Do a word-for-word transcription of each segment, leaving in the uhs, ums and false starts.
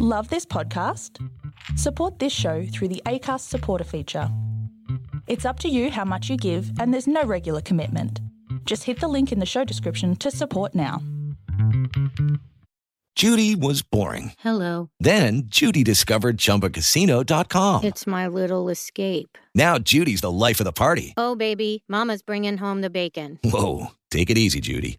Love this podcast? Support this show through the Acast supporter feature. It's up to you how much you give, and there's no regular commitment. Just hit the link in the show description to support now. Judy was boring. Hello. Then Judy discovered Chumba Casino dot com. It's my little escape. Now Judy's the life of the party. Oh, baby, mama's bringing home the bacon. Whoa, take it easy, Judy.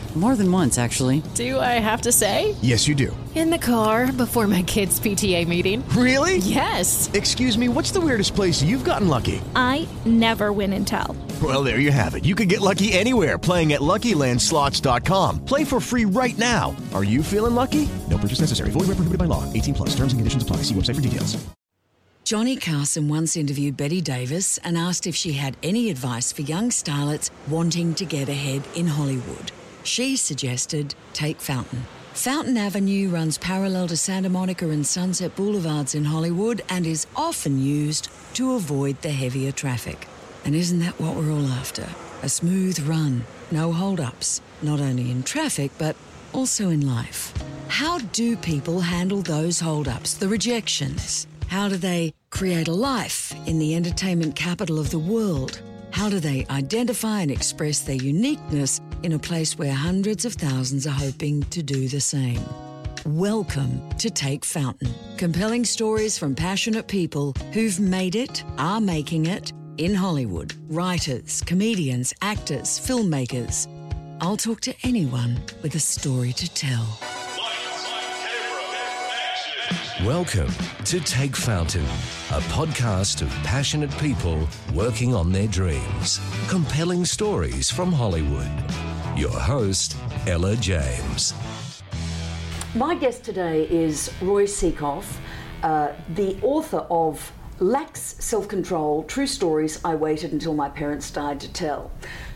More than once, actually. Do I have to say? Yes, you do. In the car before my kids' P T A meeting. Really? Yes. Excuse me, what's the weirdest place you've gotten lucky? I never win and tell. Well, there you have it. You can get lucky anywhere, playing at Lucky Land Slots dot com. Play for free right now. Are you feeling lucky? No purchase necessary. Void where prohibited by law. eighteen plus. Terms and conditions apply. See website for details. Johnny Carson once interviewed Betty Davis and asked if she had any advice for young starlets wanting to get ahead in Hollywood. She suggested Take Fountain. Fountain Avenue runs parallel to Santa Monica and Sunset Boulevards in Hollywood and is often used to avoid the heavier traffic. And isn't that what we're all after? A smooth run, no hold-ups, not only in traffic but also in life. How do people handle those hold-ups, the rejections? How do they create a life in the entertainment capital of the world? How do they identify and express their uniqueness in a place where hundreds of thousands are hoping to do the same? Welcome to Take Fountain. Compelling stories from passionate people who've made it, are making it, in Hollywood. Writers, comedians, actors, filmmakers. I'll talk to anyone with a story to tell. Welcome to Take Fountain, a podcast of passionate people working on their dreams. Compelling stories from Hollywood. Your host, Ella James. My guest today is Roy Sekoff, uh, the author of Lax Self-Control: True Stories I Waited Until My Parents Died to Tell.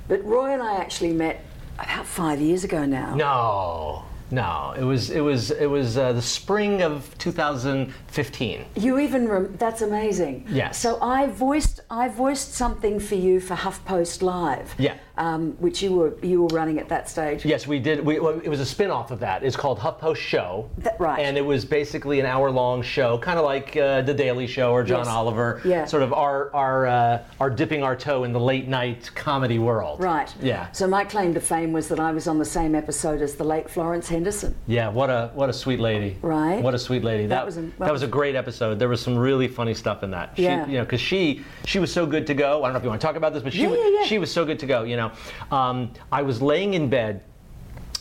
But Roy and I actually met about five years ago now. No. No, it was it was it was uh, the spring of two thousand fifteen. You even rem- that's amazing. Yes. So I voiced I voiced something for you for HuffPost Live. Yeah. Um, which you were you were running at that stage. Yes, we did. We well, it was a spin-off of that. It's called HuffPost Show. That, right. And it was basically an hour-long show, kind of like uh, The Daily Show or John yes. Oliver. Yeah. Sort of our our uh, our dipping our toe in the late-night comedy world. Right. Yeah. So my claim to fame was that I was on the same episode as the late Florence Henderson. Yeah, what a what a sweet lady. Right. What a sweet lady. That, that was a, well, that was a great episode. There was some really funny stuff in that. She, yeah. You know, because she she was so good to go. I don't know if you want to talk about this, but she yeah, yeah, yeah. she was so good to go. You know, um, I was laying in bed,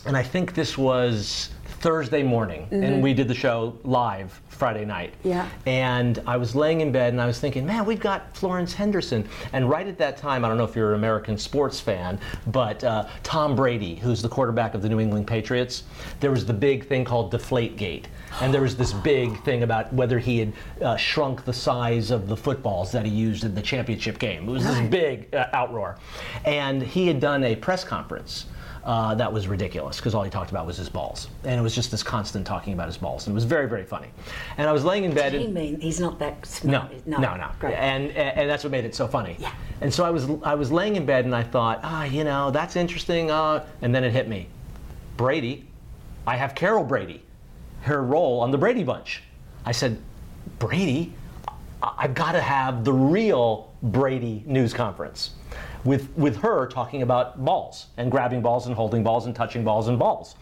and I think this was Thursday morning, mm-hmm. and we did the show live Friday night. Yeah. And I was laying in bed, and I was thinking, man, we've got Florence Henderson. And right at that time, I don't know if you're an American sports fan, but uh, Tom Brady, who's the quarterback of the New England Patriots, there was the big thing called Deflategate. And there was this big thing about whether he had uh, shrunk the size of the footballs that he used in the championship game. It was this big uh, outroar. And he had done a press conference. Uh, that was ridiculous because all he talked about was his balls, and it was just this constant talking about his balls, and it was very, very funny. And I was laying in bed. What do you mean he's not that smart? No, no, no. no. Great. And, and and that's what made it so funny. Yeah. And so I was I was laying in bed, and I thought, ah, oh, you know, that's interesting. Uh, and then it hit me, Brady. I have Carol Brady, her role on the Brady Bunch. I said, Brady, I- I've got to have the real Brady news conference. With with her talking about balls and grabbing balls and holding balls and touching balls and balls.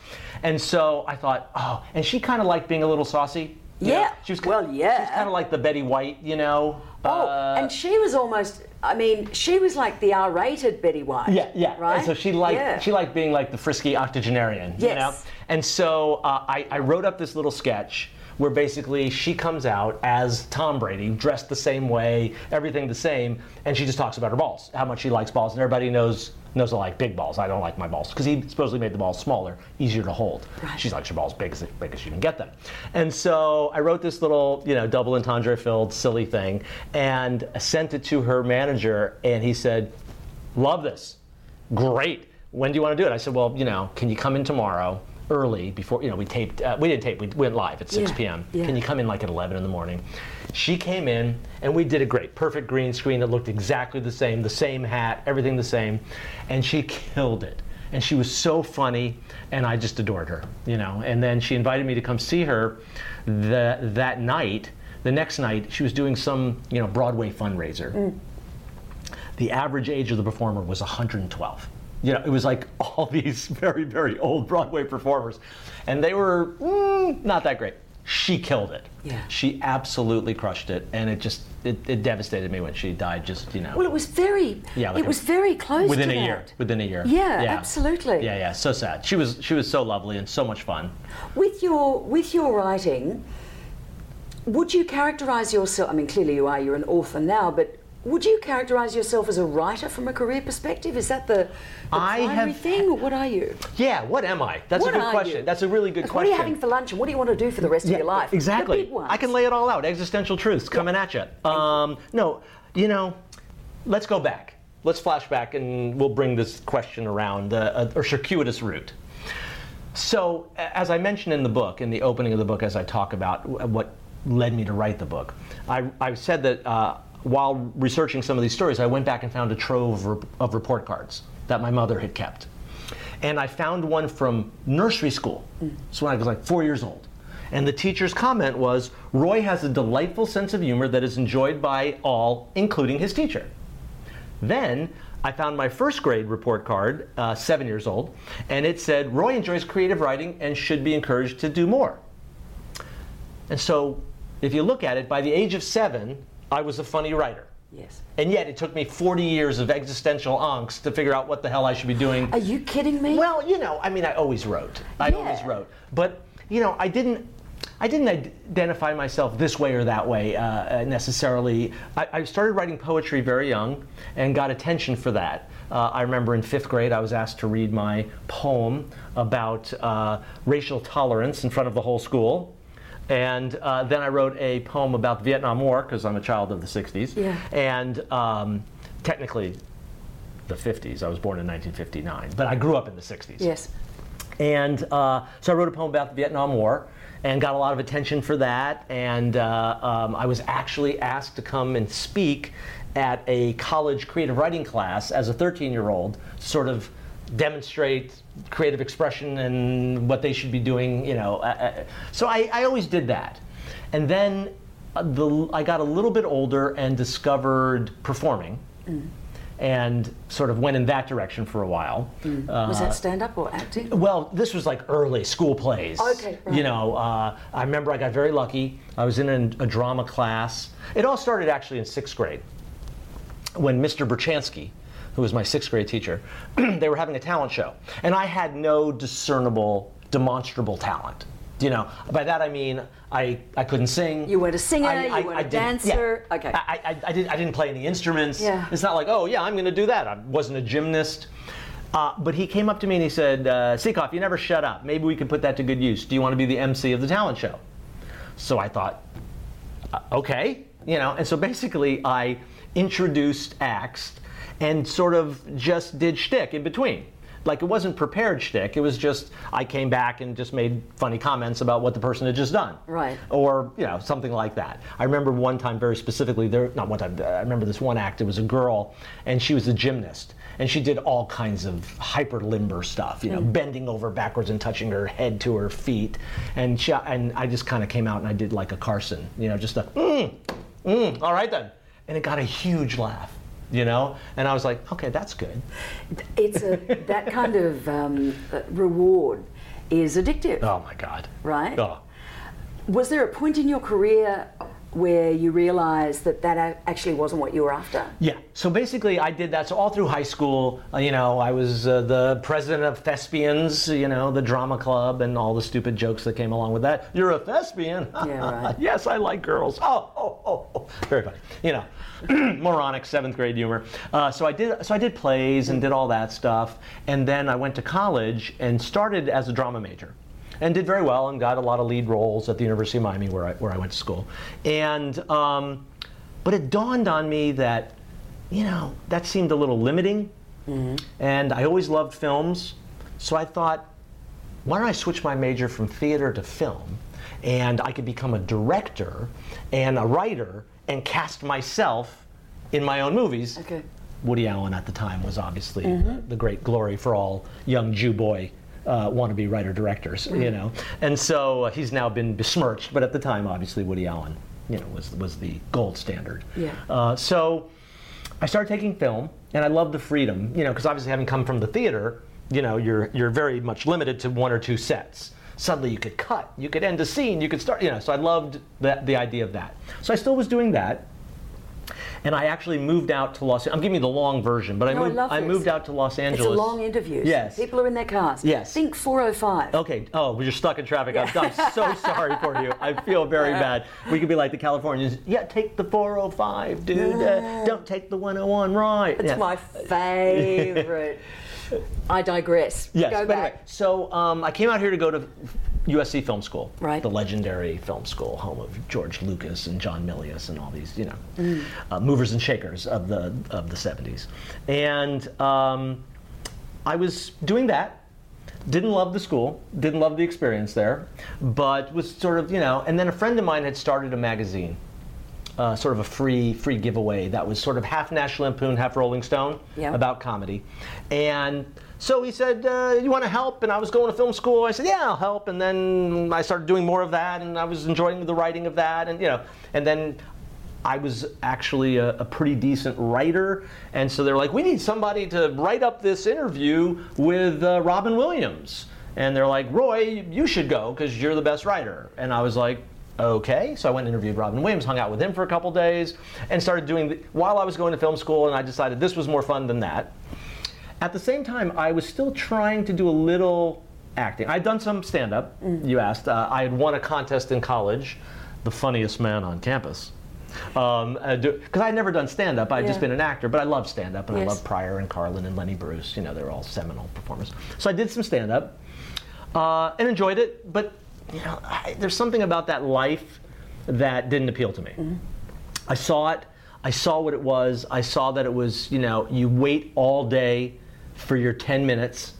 And so I thought, oh, and she kind of liked being a little saucy. Yeah. She was kinda, well, yeah. She was kind of like the Betty White, you know. Oh, uh, and she was almost, I mean, she was like the R-rated Betty White. Yeah, yeah. Right? And so she liked, yeah. she liked being like the frisky octogenarian, yes. you know? And so uh, I, I wrote up this little sketch where basically she comes out as Tom Brady, dressed the same way, everything the same, and she just talks about her balls, how much she likes balls, and everybody knows knows I like big balls. I don't like my balls, because he supposedly made the balls smaller, easier to hold. Right. She likes her balls big as, big as you can get them. And so I wrote this little, you know, double entendre-filled silly thing, and sent it to her manager, and he said, "Love this, great. When do you want to do it?" I said, "Well, you know, can you come in tomorrow?" Early before, you know, we taped, uh, we didn't tape, we went live at six p.m. Yeah. Can you come in like at eleven in the morning? She came in and we did a great, perfect green screen that looked exactly the same, the same hat, everything the same, and she killed it. And she was so funny, and I just adored her, you know. And then she invited me to come see her the, that night. The next night, she was doing some, you know, Broadway fundraiser. Mm. The average age of the performer was one hundred twelve. You know, it was like all these very, very old Broadway performers. And they were mm, not that great. She killed it. Yeah. She absolutely crushed it. And it just, it, it devastated me when she died, just, you know. Well, it was very, yeah, like it a, was very close within to a that. year. Within a year. Yeah, yeah, absolutely. Yeah, yeah, so sad. She was she was so lovely and so much fun. With your, with your writing, would you characterize yourself, I mean, clearly you are, you're an author now, but would you characterize yourself as a writer from a career perspective? Is that the, the primary have, thing, or what are you? Yeah, what am I? That's what a good question. You? That's a really good what question. What are you having for lunch, and what do you want to do for the rest yeah, of your life? Exactly. The big ones. I can lay it all out. Existential truths coming yeah. at you. Um, no, you know, let's go back. Let's flash back, and we'll bring this question around uh, a, a circuitous route. So, as I mentioned in the book, in the opening of the book, as I talk about what led me to write the book, I, I said that... Uh, while researching some of these stories, I went back and found a trove of, of report cards that my mother had kept. And I found one from nursery school. So when I was like four years old. And the teacher's comment was, "Roy has a delightful sense of humor that is enjoyed by all, including his teacher." Then I found my first grade report card, uh, seven years old, and it said, "Roy enjoys creative writing and should be encouraged to do more." And so if you look at it, by the age of seven, I was a funny writer. Yes. And yet it took me forty years of existential angst to figure out what the hell I should be doing. Are you kidding me? Well, you know, I mean, I always wrote. I yeah. always wrote. But, you know, I didn't I didn't identify myself this way or that way uh, necessarily. I, I started writing poetry very young and got attention for that. Uh, I remember in fifth grade, I was asked to read my poem about uh, racial tolerance in front of the whole school. And uh, then I wrote a poem about the Vietnam War, because I'm a child of the sixties. Yeah. And um, technically, the fifties. I was born in nineteen fifty-nine, but I grew up in the sixties. Yes. And uh, so I wrote a poem about the Vietnam War and got a lot of attention for that. And uh, um, I was actually asked to come and speak at a college creative writing class as a thirteen-year-old, sort of demonstrate creative expression and what they should be doing, you know. Uh, so I, I always did that. And then uh, the, I got a little bit older and discovered performing mm. and sort of went in that direction for a while. Mm. Uh, was that stand-up or acting? Well, this was like early school plays. Okay, right. You know, uh, I remember I got very lucky. I was in a, a drama class. It all started actually in sixth grade when Mister Berchansky, who was my sixth grade teacher, they were having a talent show. And I had no discernible, demonstrable talent. You know, by that I mean I, I couldn't sing. You weren't a singer, I, I, you weren't I a dancer. Yeah. Okay. I, I, I, did, I didn't play any instruments. Yeah. It's not like, oh yeah, I'm gonna do that. I wasn't a gymnast. Uh, but he came up to me and he said, uh, "Sekoff, you never shut up. Maybe we can put that to good use. Do you want to be the M C of the talent show?" So I thought, uh, okay. You know, and so basically I introduced acts and sort of just did shtick in between. Like, it wasn't prepared shtick, it was just, I came back and just made funny comments about what the person had just done. Right. Or, you know, something like that. I remember one time very specifically, there, not one time, I remember this one act, it was a girl, and she was a gymnast. And she did all kinds of hyperlimber stuff, you know, mm. bending over backwards and touching her head to her feet. And she, and I just kind of came out and I did like a Carson, you know, just a, mm, mm, all right then. And it got a huge laugh. You know, and I was like, okay, that's good. It's a, that kind of um, reward is addictive. Oh my God! Right? Oh. Was there a point in your career where you realized that that actually wasn't what you were after? Yeah, so basically I did that. So all through high school, you know, I was uh, the president of thespians, you know, the drama club and all the stupid jokes that came along with that. You're a thespian? Yeah, right. Yes, I like girls. Oh, oh, oh, oh. Very funny. You know, moronic seventh grade humor. Uh, so I did So I did plays and did all that stuff. And then I went to college and started as a drama major. And did very well and got a lot of lead roles at the University of Miami where I, where I went to school. And, um, but it dawned on me that, you know, that seemed a little limiting. Mm-hmm. And I always loved films. So I thought, why don't I switch my major from theater to film? And I could become a director and a writer and cast myself in my own movies. Okay. Woody Allen at the time was obviously mm-hmm. the great glory for all young Jew boy Uh, wannabe writer-directors, you know. And so uh, he's now been besmirched, but at the time, obviously, Woody Allen, you know, was was the gold standard. Yeah. Uh, so I started taking film, and I loved the freedom, you know, because obviously having come from the theater, you know, you're you're very much limited to one or two sets. Suddenly you could cut, you could end a scene, you could start, you know, so I loved the, the idea of that. So I still was doing that, and I actually moved out to Los Angeles. I'm giving you the long version, but no, I moved I, I moved out to Los Angeles. It's a long interview. Yes. People are in their cars. Yes. Think four oh five. Okay. Oh, you're stuck in traffic. Yeah. I'm, I'm so sorry for you. I feel very bad. We could be like the Californians. Yeah, take the four oh five, dude. No. Uh, don't take the one oh one right. It's yeah. my favorite. I digress. Yes. Go but back. Anyway, so um, I came out here to go to U S C Film School, right. The legendary film school, home of George Lucas and John Milius and all these, you know, mm. uh, movers and shakers of the of the seventies. And um, I was doing that. Didn't love the school. Didn't love the experience there. But was sort of, you know. And then a friend of mine had started a magazine. Uh, sort of a free free giveaway that was sort of half National Lampoon, half Rolling Stone, yep. about comedy. And so he said, uh, you want to help? And I was going to film school. I said, yeah, I'll help. And then I started doing more of that, and I was enjoying the writing of that. And, you know, and then I was actually a, a pretty decent writer. And so they're like, we need somebody to write up this interview with uh, Robin Williams. And they're like, Roy, you should go because you're the best writer. And I was like, okay, so I went and interviewed Robin Williams, hung out with him for a couple days, and started doing the, while I was going to film school, and I decided this was more fun than that. At the same time, I was still trying to do a little acting. I'd done some stand-up, you asked. Uh, I had won a contest in college, the funniest man on campus. Um, because I had never done stand-up, I had yeah. just been an actor, but I loved stand-up, and yes. I loved Pryor and Carlin and Lenny Bruce. You know, they were all seminal performers. So I did some stand-up, uh, and enjoyed it, but you know, I, there's something about that life that didn't appeal to me. Mm-hmm. I saw it. I saw what it was. I saw that it was, you know, you wait all day for your ten minutes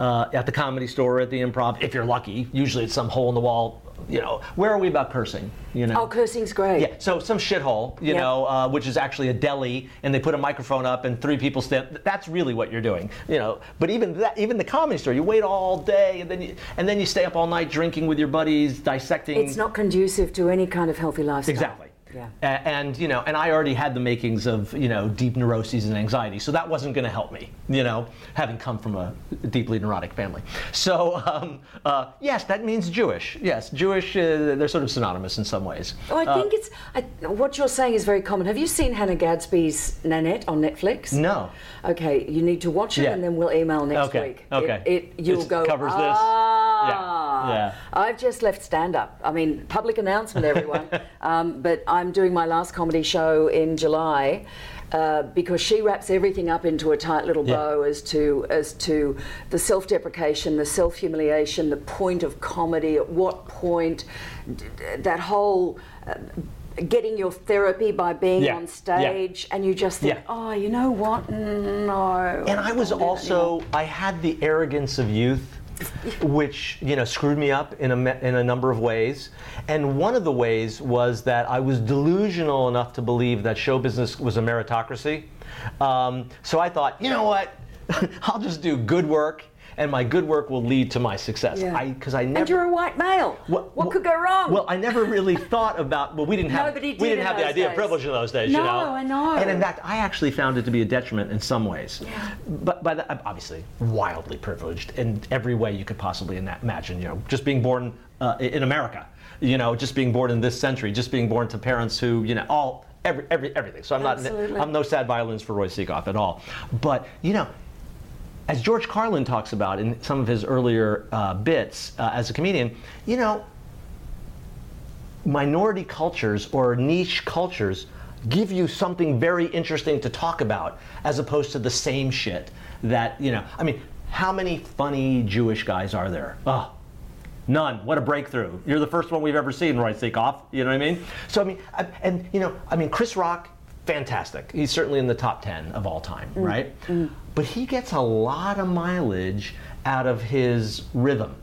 uh, at the Comedy Store, at the Improv, if you're lucky. Usually it's some hole in the wall. You know, where are we about cursing? You know, oh, cursing's great. Yeah, so some shithole, you yeah. know, uh, which is actually a deli, and they put a microphone up, and three people stand. That's really what you're doing, you know. But even that, even the Comedy Store, you wait all day, and then you, and then you stay up all night drinking with your buddies, dissecting. It's not conducive to any kind of healthy lifestyle. Exactly. Yeah. And, and you know, and I already had the makings of, you know, deep neuroses and anxiety, so that wasn't going to help me, you know, having come from a deeply neurotic family. So um, uh, yes, that means Jewish. Yes, Jewish. Uh, they're sort of synonymous in some ways. Oh, I think uh, it's I, what you're saying is very common. Have you seen Hannah Gadsby's Nanette on Netflix? No. Okay, you need to watch it, yeah. and then we'll email next okay. week. Okay. It, it you'll it go. Covers ah, this. Yeah. yeah. I've just left stand-up. I mean, public announcement, everyone. um, but I. I'm doing my last comedy show in July uh, because she wraps everything up into a tight little bow yeah. as to as to the self-deprecation, the self-humiliation, the point of comedy, at what point, that whole uh, getting your therapy by being yeah. on stage, yeah. and you just think, yeah. oh, you know what, no. And I was also, I had the arrogance of youth, which, you know, screwed me up in a, in a number of ways. And one of the ways was that I was delusional enough to believe that show business was a meritocracy. Um, so I thought, you know what, I'll just do good work, and my good work will lead to my success. Yeah. I, 'cause I never, and you're a white male. Well, what well, could go wrong? Well, I never really thought about, well, we didn't have, Nobody did we didn't have the idea days. of privilege in those days, no, you know? No, I know. And in fact, I actually found it to be a detriment in some ways. Yeah. But, but I'm obviously wildly privileged in every way you could possibly imagine, you know, just being born uh, in America. you know, just being born in this century, just being born to parents who, you know, all, every, every everything. So I'm not, Absolutely. I'm no sad violins for Roy Sekoff at all. But, you know, as George Carlin talks about in some of his earlier uh, bits uh, as a comedian, you know, minority cultures or niche cultures give you something very interesting to talk about, as opposed to the same shit that, you know, I mean, how many funny Jewish guys are there? Oh, none. What a breakthrough. You're the first one we've ever seen, Roy Sekoff. You know what I mean? So, I mean, I, and, you know, I mean, Chris Rock, fantastic. He's certainly in the top ten of all time, mm. right? Mm. But he gets a lot of mileage out of his rhythm,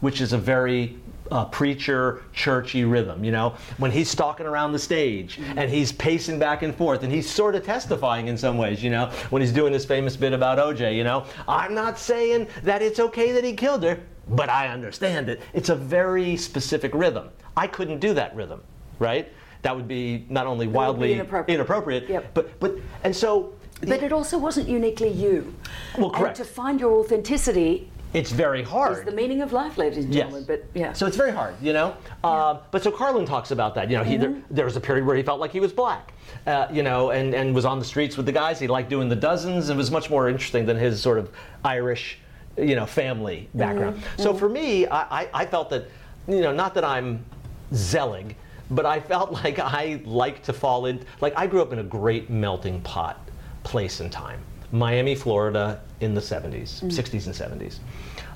which is a very uh, preacher, churchy rhythm, you know? When he's stalking around the stage mm. and he's pacing back and forth and he's sort of testifying in some ways, you know? When he's doing his famous bit about O J, you know? I'm not saying that it's okay that he killed her, but I understand it. It's a very specific rhythm. I couldn't do that rhythm, right? That would be not only wildly be inappropriate, inappropriate yep. but, but, and so. But it also wasn't uniquely you. Well, correct. And to find your authenticity. It's very hard. Is the meaning of life, ladies and gentlemen, yes. but yeah. So it's very hard, you know? Yeah. Uh, but so Carlin talks about that. You know, he, mm-hmm. there, there was a period where he felt like he was black, uh, you know, and, and was on the streets with the guys. He liked doing the dozens and was much more interesting than his sort of Irish, you know, family background. Mm-hmm. So mm-hmm. for me, I, I, I felt that, you know, not that I'm Zelig, but I felt like I liked to fall in, like I grew up in a great melting pot, place and time. Miami, Florida in the seventies, mm. sixties and seventies.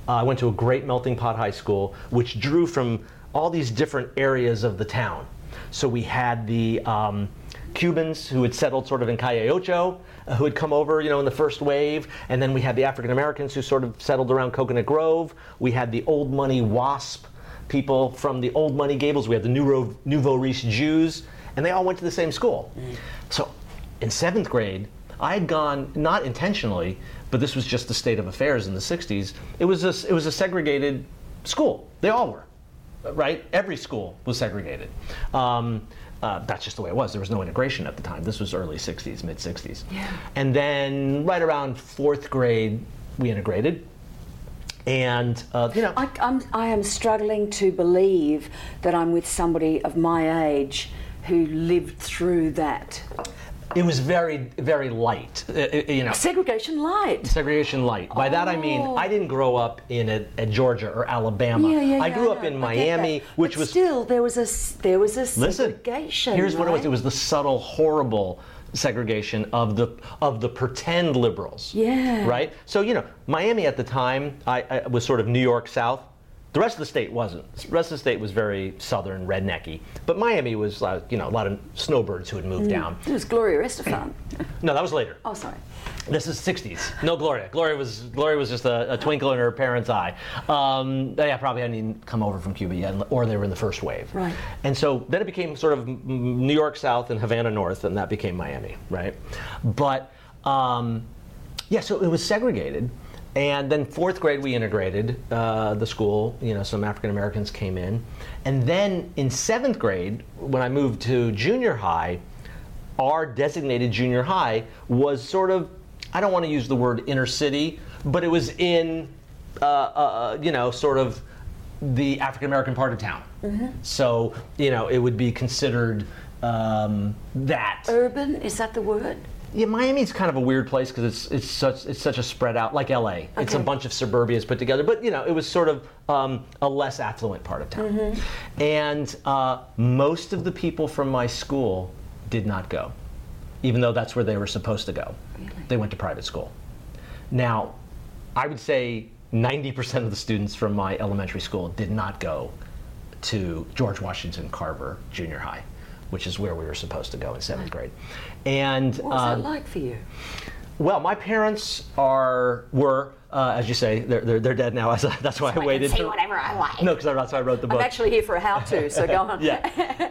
Uh, I went to a great melting pot high school, which drew from all these different areas of the town. So we had the um, Cubans who had settled sort of in Calle Ocho, uh, who had come over, you know, in the first wave. And then we had the African Americans who sort of settled around Coconut Grove. We had the old money WASP people from the old money Gables. We had the Nouveau, nouveau riche Jews, and they all went to the same school. Mm. So in seventh grade, I had gone, not intentionally, but this was just the state of affairs in the sixties. It was a, it was a segregated school. They all were, right? Every school was segregated. Um, uh, that's just the way it was. There was no integration at the time. This was early sixties, mid sixties. Yeah. And then right around fourth grade, we integrated. And, uh, you know. I, I'm, I am struggling to believe that I'm with somebody of my age who lived through that. It was very, very light, it, you know. Segregation light. Segregation light. By oh. that I mean, I didn't grow up in a, a Georgia or Alabama. Yeah, yeah, yeah, I grew I up know. in Miami, which but was still there was a there was a segregation. Listen, here's right? what it was. It was the subtle, horrible segregation of the of the pretend liberals. Yeah. Right. So you know, Miami at the time, I, I was sort of New York South. The rest of the state wasn't. The rest of the state was very southern, rednecky. But Miami was, uh, you know, a lot of snowbirds who had moved mm. down. It was Gloria Estefan. No, that was later. Oh, sorry. This is sixties. No, Gloria. Gloria was Gloria was just a, a twinkle in her parents' eye. Um, yeah, probably hadn't even come over from Cuba yet, or they were in the first wave. Right. And so then it became sort of New York South and Havana North, and that became Miami, right? But um, yeah, so it was segregated. And then fourth grade, we integrated uh, the school. You know, some African Americans came in. And then in seventh grade, when I moved to junior high, our designated junior high was sort of, I don't want to use the word inner city, but it was in, uh, uh, you know, sort of the African American part of town. Mm-hmm. So, you know, it would be considered um, that. Urban, is that the word? Yeah, Miami's kind of a weird place because it's it's such it's such a spread out, like L A. Okay. It's a bunch of suburbias put together, but you know it was sort of um, a less affluent part of town, mm-hmm. and uh, most of the people from my school did not go, even though that's where they were supposed to go. Really? They went to private school. Now, I would say ninety percent of the students from my elementary school did not go to George Washington Carver Junior High, which is where we were supposed to go in seventh grade. And what was um, that like for you? Well, my parents are were, uh, as you say, they're they're, they're dead now. So that's why so I, I waited. Say to, whatever I like. No, because that's why I wrote the book. I'm actually here for a how-to, so go on. Yeah.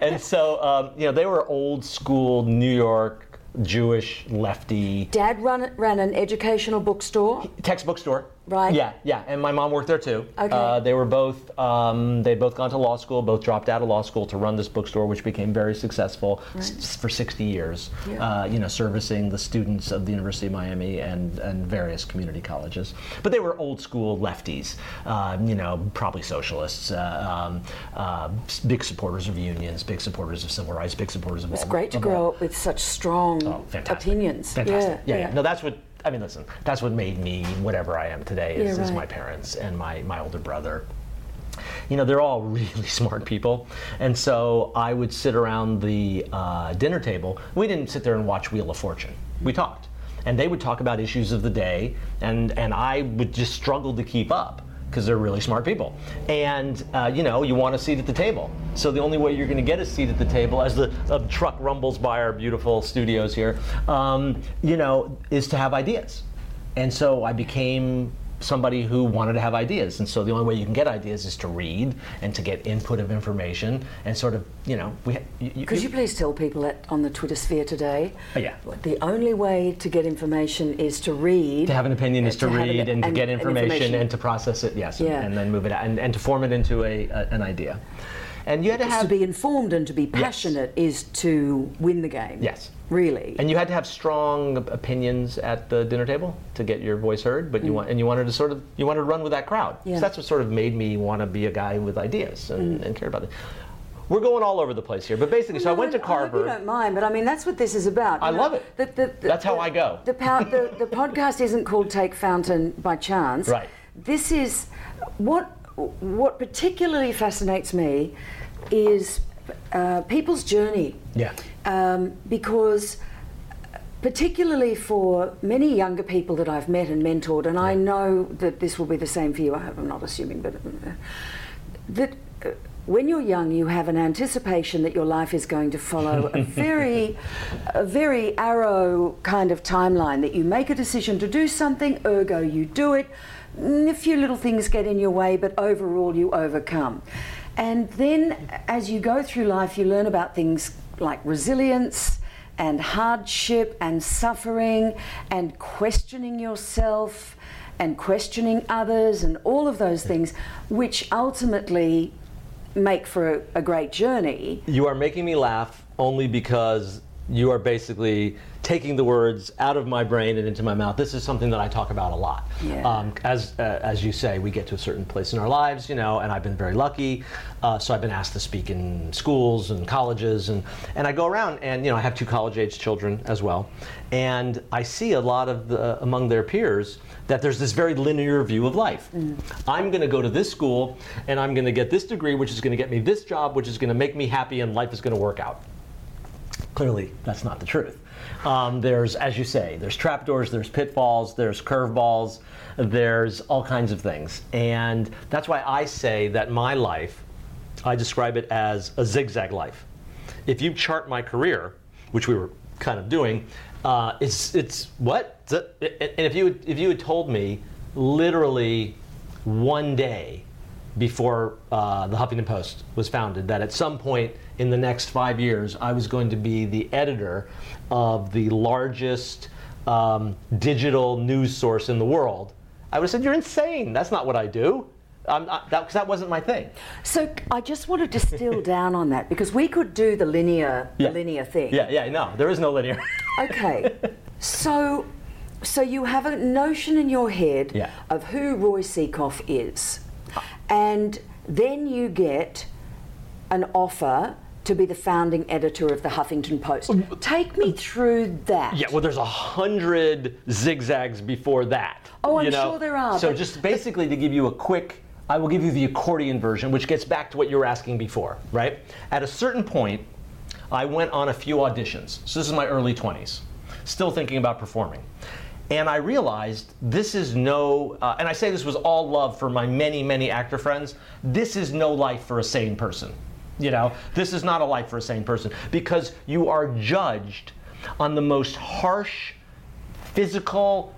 And so um, you know, they were old school New York Jewish lefty. Dad run, ran an educational bookstore. Textbook store. Right. Yeah, yeah, and my mom worked there too. Okay. Uh, they were both, um, they'd both gone to law school, both dropped out of law school to run this bookstore, which became very successful right. s- for sixty years, yeah. uh, you know, servicing the students of the University of Miami and, and various community colleges. But they were old school lefties, uh, you know, probably socialists, uh, um, uh, big supporters of unions, big supporters of civil rights, big supporters of all. It's great to grow up with such strong oh, fantastic. opinions. Fantastic. Yeah, yeah, yeah. yeah. No, that's what. I mean, listen, that's what made me whatever I am today is, yeah, right. is my parents and my, my older brother. You know, they're all really smart people. And so I would sit around the uh, dinner table. We didn't sit there and watch Wheel of Fortune. We talked. And they would talk about issues of the day. And, and I would just struggle to keep up because they're really smart people. And, uh, you know, you want a seat at the table. So the only way you're going to get a seat at the table, as the uh, truck rumbles by our beautiful studios here, um, you know, is to have ideas. And so I became somebody who wanted to have ideas. And so the only way you can get ideas is to read and to get input of information and sort of, you know. we. You, Could you, you please tell people that on the Twitter sphere today, oh, yeah. the only way to get information is to read. To have an opinion is to, to read an, and to and, get information and, information and to process it, yes, yeah. and, and then move it out and, and to form it into a, a an idea. And you had to have to be informed and to be passionate yes. is to win the game. Yes. Really. And you had to have strong opinions at the dinner table to get your voice heard, but mm. you want and you wanted to sort of you wanted to run with that crowd. Yeah. So that's what sort of made me want to be a guy with ideas and, mm. and care about it. We're going all over the place here, but basically, no, so I went to Carver. I hope you don't mind, but I mean, that's what this is about. You I know, love it. The, the, the, that's the, how I go. The, the, the podcast isn't called Take Fountain by chance. Right. This is what. What particularly fascinates me is uh, people's journey. Yeah. Um, because particularly for many younger people that I've met and mentored, and yeah. I know that this will be the same for you, I hope I'm not assuming, but uh, that uh, when you're young, you have an anticipation that your life is going to follow a very, a very arrow kind of timeline, that you make a decision to do something, ergo you do it. A few little things get in your way, but overall you overcome. And then as you go through life, you learn about things like resilience and hardship and suffering and questioning yourself and questioning others and all of those things, which ultimately make for a, a great journey. You are making me laugh only because you are basically taking the words out of my brain and into my mouth. This is something that I talk about a lot. Yeah. Um, as uh, as you say, we get to a certain place in our lives, you know, and I've been very lucky. Uh, so I've been asked to speak in schools and colleges, and, and I go around and, you know, I have two college-age children as well. And I see a lot of the, among their peers, that there's this very linear view of life. Mm. I'm gonna go to this school and I'm gonna get this degree, which is gonna get me this job, which is gonna make me happy, and life is gonna work out. Clearly, that's not the truth. Um, there's, as you say, there's trapdoors, there's pitfalls, there's curveballs, there's all kinds of things. And that's why I say that my life, I describe it as a zigzag life. If you chart my career, which we were kind of doing, uh, it's it's what? It's a, it, and if you if you had told me literally one day before uh, the Huffington Post was founded, that at some point in the next five years, I was going to be the editor of the largest um, digital news source in the world, I would have said, you're insane. That's not what I do. I'm not, that, 'cause that wasn't my thing. So I just want to distill down on that, because we could do the linear, yeah. the linear thing. Yeah, yeah, no, there is no linear. Okay, so so you have a notion in your head yeah. of who Roy Sekoff is. And then you get an offer to be the founding editor of the Huffington Post. Take me through that. Yeah, well, there's a hundred zigzags before that. Oh, I'm know? sure there are. So just basically to give you a quick, I will give you the accordion version, which gets back to what you were asking before, right? At a certain point, I went on a few auditions. So this is my early twenties, still thinking about performing. And I realized this is no, uh, and I say this was all love for my many, many actor friends, this is no life for a sane person. You know, this is not a life for a sane person, because you are judged on the most harsh physical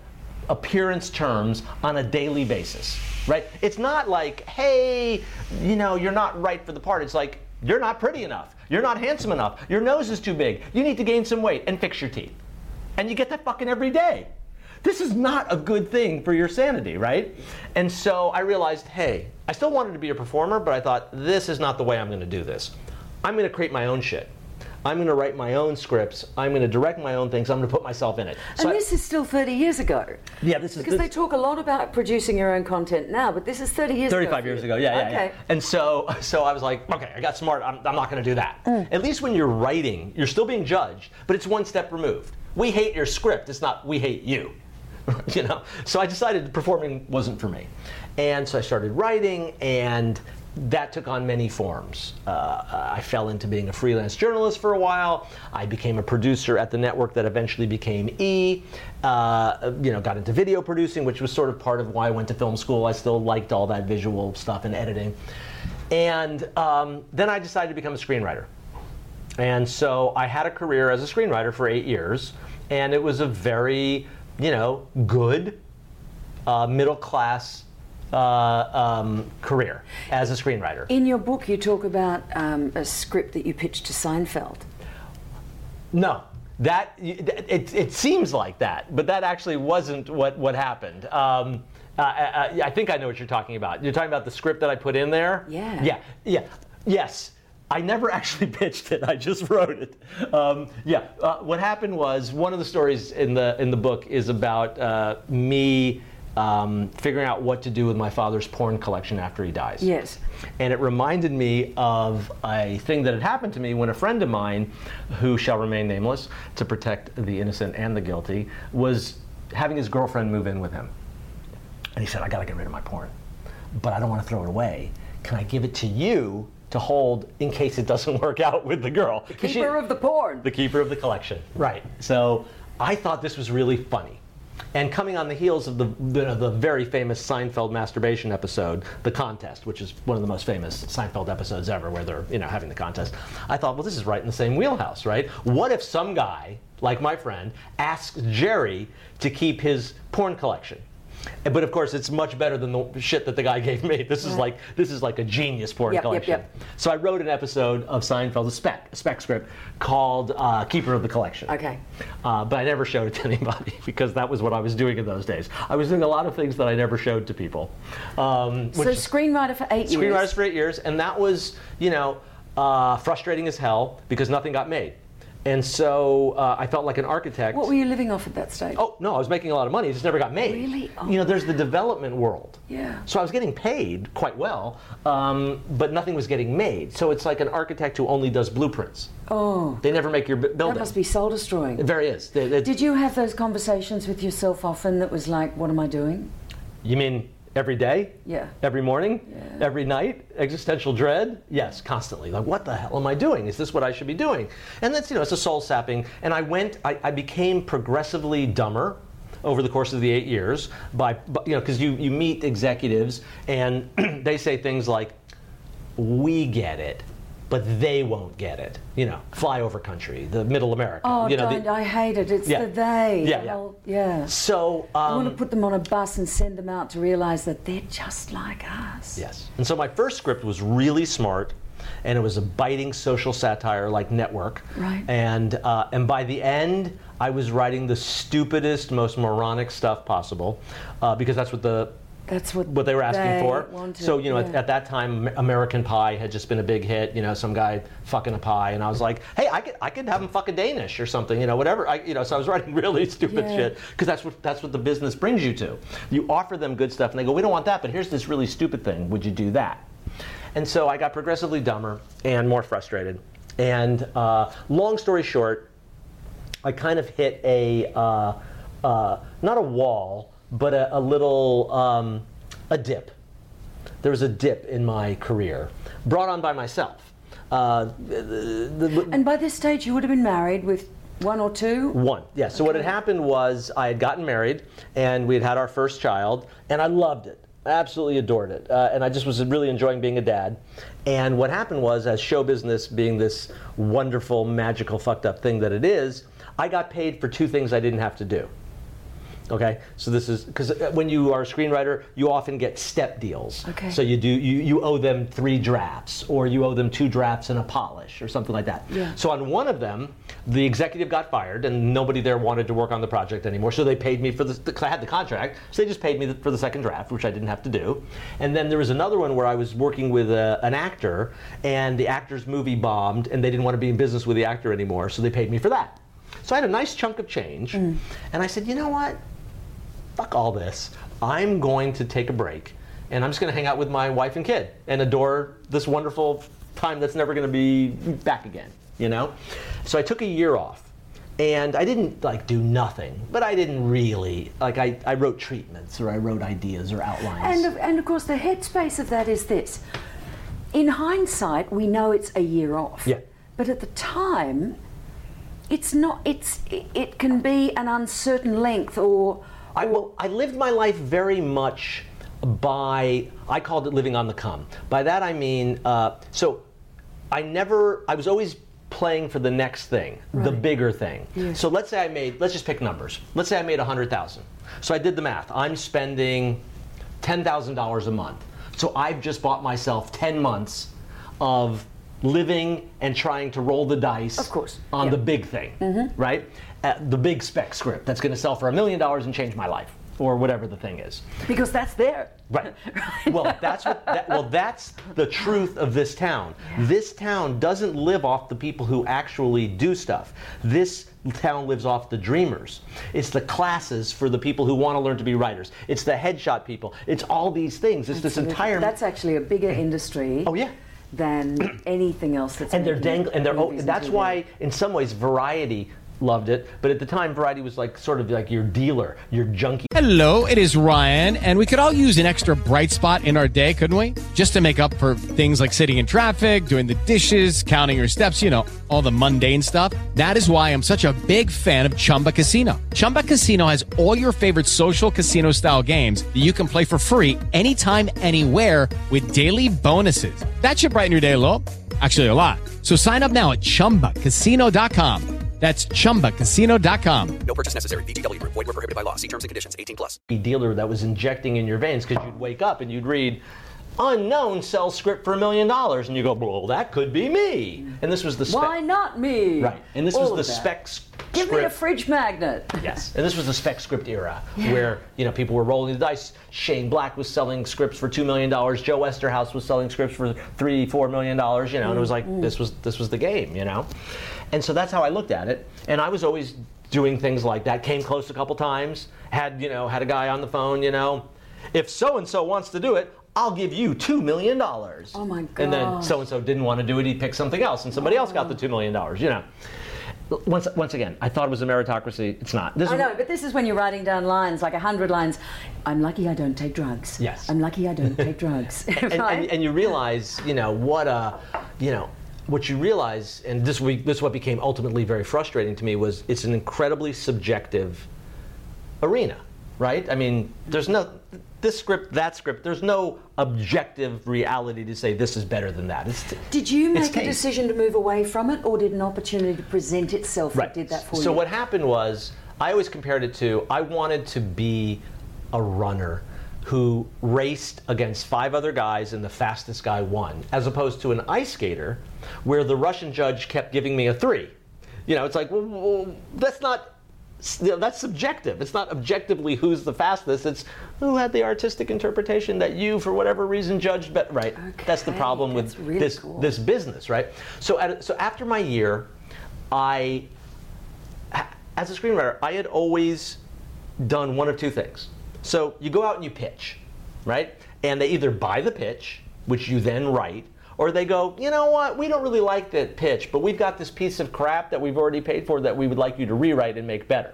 appearance terms on a daily basis, right? It's not like, hey, you know, you're not right for the part. It's like, you're not pretty enough. You're not handsome enough. Your nose is too big. You need to gain some weight and fix your teeth. And you get that fucking every day. This is not a good thing for your sanity, right? And so I realized, hey, I still wanted to be a performer, but I thought, this is not the way I'm going to do this. I'm going to create my own shit. I'm going to write my own scripts. I'm going to direct my own things. I'm going to put myself in it. So and this I, is still thirty years ago. Yeah, this is... Because this, they talk a lot about producing your own content now, but this is thirty years thirty-five ago. thirty-five years ago, yeah, yeah, okay. Yeah. And so so I was like, okay, I got smart. I'm, I'm not going to do that. Mm. At least when you're writing, you're still being judged, but it's one step removed. We hate your script. It's not, we hate you. You know? So I decided performing wasn't for me. And so I started writing, and... that took on many forms. Uh, I fell into being a freelance journalist for a while. I became a producer at the network that eventually became E. Uh, you know, got into video producing, which was sort of part of why I went to film school. I still liked all that visual stuff and editing. And um, then I decided to become a screenwriter. And so I had a career as a screenwriter for eight years, and it was a very, you know, good uh, middle class Uh, um, career as a screenwriter. In your book, you talk about um, a script that you pitched to Seinfeld. No, that it, it seems like that, but that actually wasn't what what happened. Um, uh, I, I think I know what you're talking about. You're talking about the script that I put in there? Yeah. Yeah. Yeah. Yes. I never actually pitched it. I just wrote it. Um, yeah. Uh, what happened was, one of the stories in the in the book is about uh, me. Um, figuring out what to do with my father's porn collection after he dies. Yes. And it reminded me of a thing that had happened to me when a friend of mine, who shall remain nameless, to protect the innocent and the guilty, was having his girlfriend move in with him. And he said, I gotta get rid of my porn, but I don't want to throw it away. Can I give it to you to hold in case it doesn't work out with the girl? The keeper she, of the porn. The keeper of the collection, right. So I thought this was really funny. And coming on the heels of the, the the very famous Seinfeld masturbation episode, The Contest, which is one of the most famous Seinfeld episodes ever, where they're, you know, having the contest, I thought, well, this is right in the same wheelhouse, right? What if some guy, like my friend, asks Jerry to keep his porn collection? But of course, it's much better than the shit that the guy gave me. This is like this is like a genius porn yep, collection. Yep, yep. So I wrote an episode of Seinfeld, a spec, a spec script called uh, Keeper of the Collection. Okay. Uh, but I never showed it to anybody because that was what I was doing in those days. I was doing a lot of things that I never showed to people. Um, so screenwriter for eight years. Screenwriters for eight years, and that was, you know, uh, frustrating as hell because nothing got made. And so uh, I felt like an architect. What were you living off at that stage? Oh, no, I was making a lot of money. It just never got made. Really? Oh, you know, there's the development world. Yeah. So I was getting paid quite well, um, but nothing was getting made. So it's like an architect who only does blueprints. Oh. They never make your b- building. That must be soul destroying. It very is. They, they, Did you have those conversations with yourself often that was like, what am I doing? You mean... every day? Yeah. Every morning? Yeah. Every night? Existential dread? Yes, constantly. Like, what the hell am I doing? Is this what I should be doing? And that's, you know, it's a soul sapping. And I went, I, I became progressively dumber over the course of the eight years by, by you know, because you, you meet executives and they say things like, we get it, but they won't get it. You know, flyover country, the middle America. Oh, you know, don't, the, I hate it. It's yeah. the they. Yeah, yeah. Well, yeah. So, um, I want to put them on a bus and send them out to realize that they're just like us. Yes. And so my first script was really smart, and it was a biting social satire like Network. Right. And, uh, and by the end, I was writing the stupidest, most moronic stuff possible, uh, because that's what the... That's what, what they were asking they for. Wanted, so, you know, yeah. at, at that time, American Pie had just been a big hit. You know, some guy fucking a pie, and I was like, hey, I could I could have him fuck a Danish or something. You know, whatever. I, you know, so I was writing really stupid yeah. shit because that's what that's what the business brings you to. You offer them good stuff, and they go, we don't want that, but here's this really stupid thing. Would you do that? And so I got progressively dumber and more frustrated. And uh, long story short, I kind of hit a uh, uh, not a wall. But a, a little, um, a dip. There was a dip in my career, brought on by myself. Uh, the, the, and by this stage, you would have been married with one or two? One, yes. Yeah. So okay. What had happened was I had gotten married, and we had had our first child, and I loved it. Absolutely adored it, uh, and I just was really enjoying being a dad. And what happened was, as show business being this wonderful, magical, fucked up thing that it is, I got paid for two things I didn't have to do. Okay, so this is because when you are a screenwriter, you often get step deals. Okay. So you do you, you owe them three drafts, or you owe them two drafts and a polish, or something like that. Yeah. So on one of them, the executive got fired, and nobody there wanted to work on the project anymore. So they paid me for the because I had the contract, so they just paid me the, for the second draft, which I didn't have to do. And then there was another one where I was working with a, an actor, and the actor's movie bombed, and they didn't want to be in business with the actor anymore, so they paid me for that. So I had a nice chunk of change, mm. and I said, you know what? Fuck all this. I'm going to take a break, and I'm just going to hang out with my wife and kid and adore this wonderful time that's never going to be back again, you know? So I took a year off, and I didn't, like, do nothing, but I didn't really. Like, I, I wrote treatments, or I wrote ideas or outlines. And, and, of course, the headspace of that is this. In hindsight, we know it's a year off. Yeah. But at the time, it's not, it's, it can be an uncertain length or... I, well, I lived my life very much by, I called it living on the come. By that I mean, uh, so I never, I was always playing for the next thing, right. the bigger thing. Yeah. So let's say I made, let's just pick numbers. Let's say I made one hundred thousand dollars. So I did the math. I'm spending ten thousand dollars a month. So I've just bought myself ten months of living and trying to roll the dice of course. on yeah. the big thing, mm-hmm. right? Uh, the big spec script that's going to sell for a million dollars and change my life, or whatever the thing is. Because that's there. Right. right. Well, that's what. That, well, that's the truth of this town. Yeah. This town doesn't live off the people who actually do stuff. This town lives off the dreamers. It's the classes for the people who want to learn to be writers. It's the headshot people. It's all these things. It's Absolutely. this entire. That's actually a bigger industry. Oh yeah. Than anything else that's and they're dangling and they're oh, that's why in some ways Variety loved it, but at the time Variety was like sort of like your dealer, your junkie. Hello, it is Ryan, and we could all use an extra bright spot in our day, couldn't we? Just to make up for things like sitting in traffic, doing the dishes, counting your steps, you know, all the mundane stuff. That is why I'm such a big fan of Chumba Casino. Chumba Casino has all your favorite social casino style games that you can play for free anytime, anywhere, with daily bonuses. That should brighten your day a little. Actually, a lot. So sign up now at chumba casino dot com. That's chumba casino dot com. No purchase necessary. V G W Group. Void where prohibited by law. See terms and conditions. eighteen plus. The dealer that was injecting in your veins, because you'd wake up and you'd read, unknown sells script for a million dollars, and you go, well, that could be me. And this was the spec. Why not me? Right. And this All was the spec script. Give me a fridge magnet. Yes. And this was the spec script era, yeah. where you know people were rolling the dice. Shane Black was selling scripts for two million dollars. Joe Esterhaus was selling scripts for three, four million dollars. You know, mm-hmm. and it was like mm-hmm. this was this was the game. You know, and so that's how I looked at it. And I was always doing things like that. Came close a couple times. Had you know had a guy on the phone. You know, if so and so wants to do it, I'll give you two million dollars. Oh, my God. And then so-and-so didn't want to do it. He picked something else, and somebody oh. else got the two million dollars, you know. Once once again, I thought it was a meritocracy. It's not. This I is, know, but this is when you're writing down lines, like one hundred lines. I'm lucky I don't take drugs. Yes. I'm lucky I don't take drugs. Right? and, and, and you realize, you know, what a, you know, what you realize, and this, we, this is what became ultimately very frustrating to me, was it's an incredibly subjective arena, right? I mean, there's no... This script, that script, there's no objective reality to say this is better than that. It's, did you make a decision to move away from it, or did an opportunity to present itself right. that did that for so you? So what happened was, I always compared it to, I wanted to be a runner who raced against five other guys and the fastest guy won, as opposed to an ice skater where the Russian judge kept giving me a three. You know, it's like, well, well that's not... That's subjective. It's not objectively who's the fastest. It's who had the artistic interpretation that you, for whatever reason, judged better. Right. Okay, that's the problem that's with really this cool. this business, right? So, at, so after my year, I, as a screenwriter, I had always done one of two things. So you go out and you pitch, right? And they either buy the pitch, which you then write, or they go, you know what, we don't really like that pitch, but we've got this piece of crap that we've already paid for that we would like you to rewrite and make better.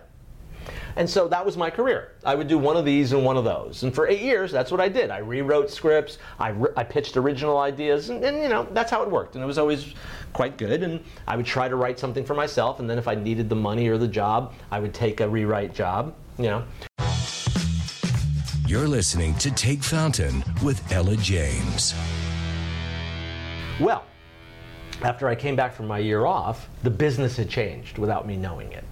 And so that was my career. I would do one of these and one of those. And for eight years, that's what I did. I rewrote scripts, I, re- I pitched original ideas, and, and you know, that's how it worked. And it was always quite good, and I would try to write something for myself, and then if I needed the money or the job, I would take a rewrite job, you know. You're listening to Take Fountain with Ella James. Well, after I came back from my year off, the business had changed without me knowing it.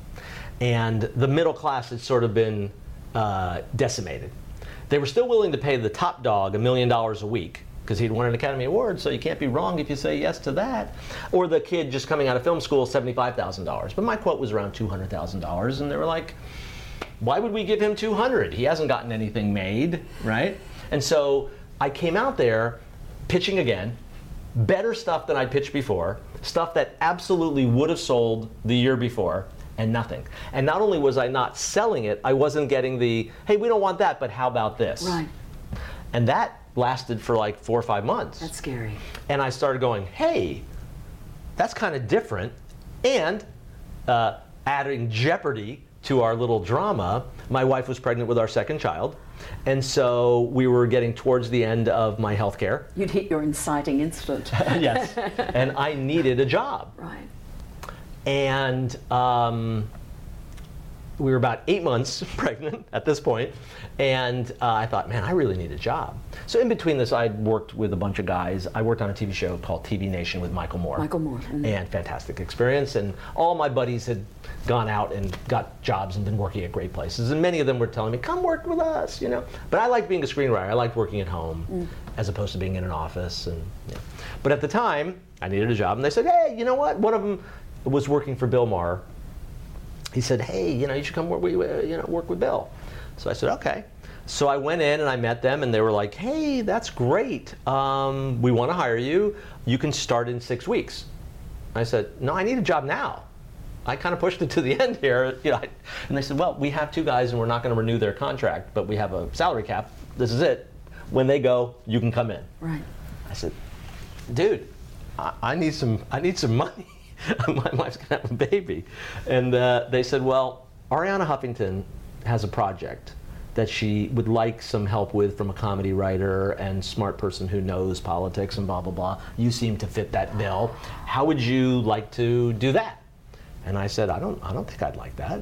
And the middle class had sort of been uh, decimated. They were still willing to pay the top dog a million dollars a week because he'd won an Academy Award, so you can't be wrong if you say yes to that. Or the kid just coming out of film school, seventy-five thousand dollars. But my quote was around two hundred thousand dollars, and they were like, why would we give him two hundred? He hasn't gotten anything made, right? And so I came out there pitching again, better stuff than I'd pitched before, stuff that absolutely would have sold the year before, and nothing. And not only was I not selling it, I wasn't getting the, hey, we don't want that, but how about this? Right. And that lasted for like four or five months. That's scary. And I started going, hey, that's kind of different. And uh, adding jeopardy to our little drama, my wife was pregnant with our second child. And so we were getting towards the end of my health care. You'd hit your inciting incident. Yes. And I needed a job. Right. And um, we were about eight months pregnant at this point, and uh, I thought, man, I really need a job. So in between this, I'd worked with a bunch of guys. I worked on a T V show called T V Nation with Michael Moore. Michael Moore. Mm-hmm. And fantastic experience. And all my buddies had gone out and got jobs and been working at great places. And many of them were telling me, come work with us, you know. But I liked being a screenwriter. I liked working at home mm. as opposed to being in an office. And you know. But at the time, I needed a job. And they said, hey, you know what? One of them was working for Bill Maher. He said, hey, you know, you should come work with, you know, work with Bill. So I said, okay. So I went in and I met them, and they were like, hey, that's great. Um, we want to hire you. You can start in six weeks. I said, no, I need a job now. I kind of pushed it to the end here. You know, I, and they said, well, we have two guys, and we're not going to renew their contract, but we have a salary cap. This is it. When they go, you can come in. Right. I said, dude, I, I need some. I need some money. My wife's going to have a baby. And uh, they said, well, Ariana Huffington has a project that she would like some help with from a comedy writer and smart person who knows politics and blah, blah, blah. You seem to fit that bill. How would you like to do that? And I said, I don't, I don't think I'd like that.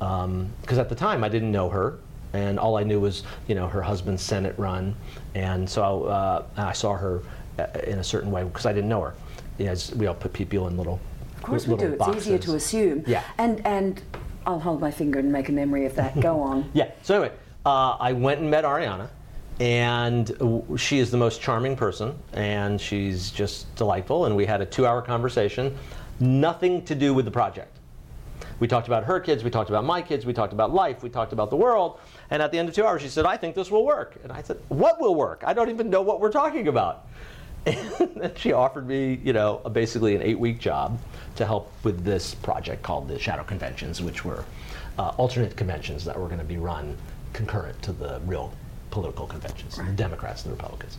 Um, because at the time, I didn't know her. And all I knew was, you know, her husband's Senate run. And so uh, I saw her in a certain way because I didn't know her. Yeah, we all put people in little boxes. Of course we do. It's boxes. Easier to assume. Yeah. And and I'll hold my finger and make a memory of that. Go on. Yeah. So anyway, uh, I went and met Ariana, and she is the most charming person, and she's just delightful. And we had a two-hour conversation, nothing to do with the project. We talked about her kids. We talked about my kids. We talked about life. We talked about the world. And at the end of two hours, she said, "I think this will work." And I said, "What will work? I don't even know what we're talking about." And she offered me, you know, a, basically an eight-week job to help with this project called the Shadow Conventions, which were uh, alternate conventions that were going to be run concurrent to the real political conventions, right. The Democrats and the Republicans.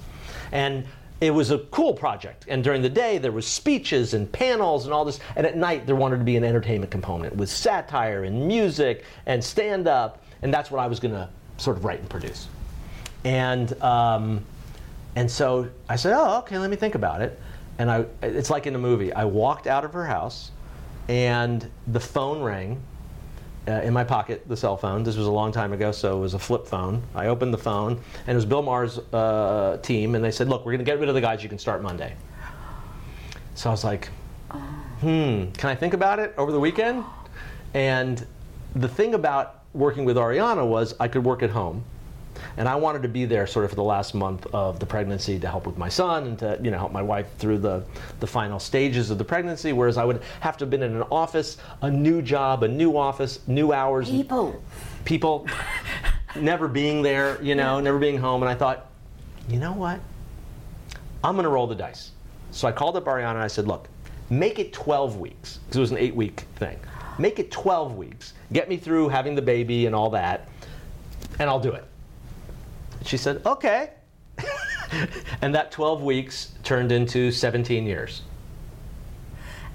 And it was a cool project. And during the day, there was speeches and panels and all this. And at night, there wanted to be an entertainment component with satire and music and stand-up. And that's what I was going to sort of write and produce. And um, And so I said, oh, okay, let me think about it. And I, it's like in a movie. I walked out of her house, and the phone rang uh, in my pocket, the cell phone. This was a long time ago, so it was a flip phone. I opened the phone, and it was Bill Maher's uh, team, and they said, look, we're going to get rid of the guys. You can start Monday. So I was like, hmm, can I think about it over the weekend? And the thing about working with Ariana was I could work at home. And I wanted to be there sort of for the last month of the pregnancy to help with my son and to, you know, help my wife through the, the final stages of the pregnancy, whereas I would have to have been in an office, a new job, a new office, new hours. People. People. Never being there, you know, yeah. Never being home. And I thought, you know what? I'm going to roll the dice. So I called up Ariana and I said, look, make it twelve weeks, because it was an eight-week thing. Make it twelve weeks. Get me through having the baby and all that, and I'll do it. She said, okay. And that twelve weeks turned into seventeen years.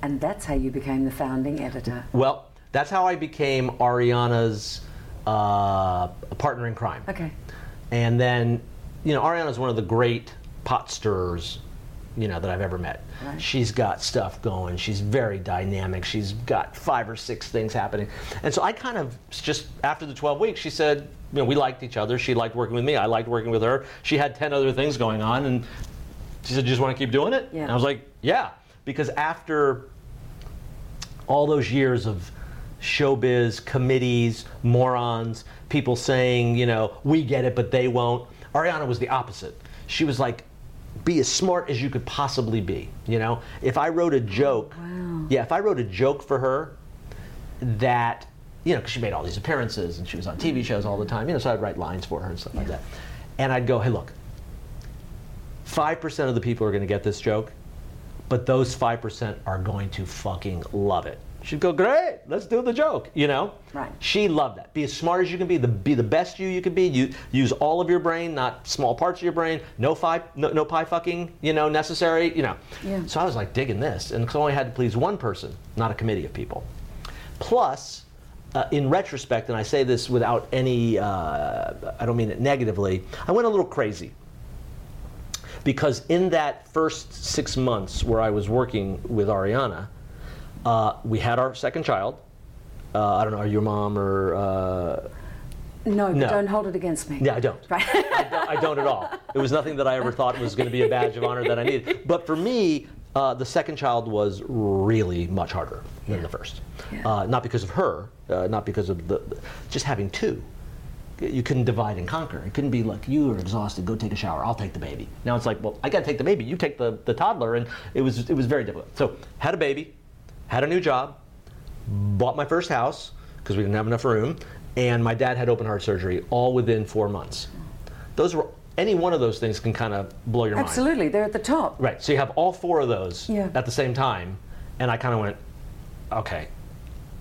And that's how you became the founding editor. Well, that's how I became Ariana's uh, partner in crime. Okay. And then, you know, Ariana's one of the great pot stirrers, you know, that I've ever met. Right. She's got stuff going. She's very dynamic. She's got five or six things happening. And so I kind of just, after the twelve weeks, she said, you know, we liked each other. She liked working with me. I liked working with her. She had ten other things going on. And she said, you just want to keep doing it? Yeah. And I was like, yeah. Because after all those years of showbiz, committees, morons, people saying, you know, we get it, but they won't. Ariana was the opposite. She was like, be as smart as you could possibly be, you know? If I wrote a joke, wow. yeah, if I wrote a joke for her that, you know, because she made all these appearances and she was on T V shows all the time, you know, so I'd write lines for her and stuff yeah. like that. And I'd go, hey, look, five percent of the people are going to get this joke, but those five percent are going to fucking love it. She'd go, great, let's do the joke, you know? Right. She loved that. Be as smart as you can be, the, be the best you you can be. You use all of your brain, not small parts of your brain. No, fi, no, no pie fucking, you know, necessary, you know. Yeah. So I was like digging this, and so I only had to please one person, not a committee of people. Plus, uh, in retrospect, and I say this without any, uh, I don't mean it negatively, I went a little crazy. Because in that first six months where I was working with Ariana, uh, we had our second child. Uh, I don't know, are you a mom or? Uh, no, no, don't hold it against me. Yeah, I don't. Right. I, don't I don't at all. It was nothing that I ever thought was going to be a badge of honor that I needed. But for me, uh, the second child was really much harder than yeah. the first. Yeah. Uh, not because of her, uh, not because of the, just having two. You couldn't divide and conquer. It couldn't be like, you are exhausted, go take a shower, I'll take the baby. Now it's like, well, I gotta take the baby, you take the, the toddler, and it was it was very difficult. So, had a baby, had a new job, bought my first house, because we didn't have enough room, and my dad had open heart surgery, all within four months. Those were, any one of those things can kind of blow your mind. Absolutely, they're at the top. Right, so you have all four of those yeah. at the same time, and I kind of went, okay,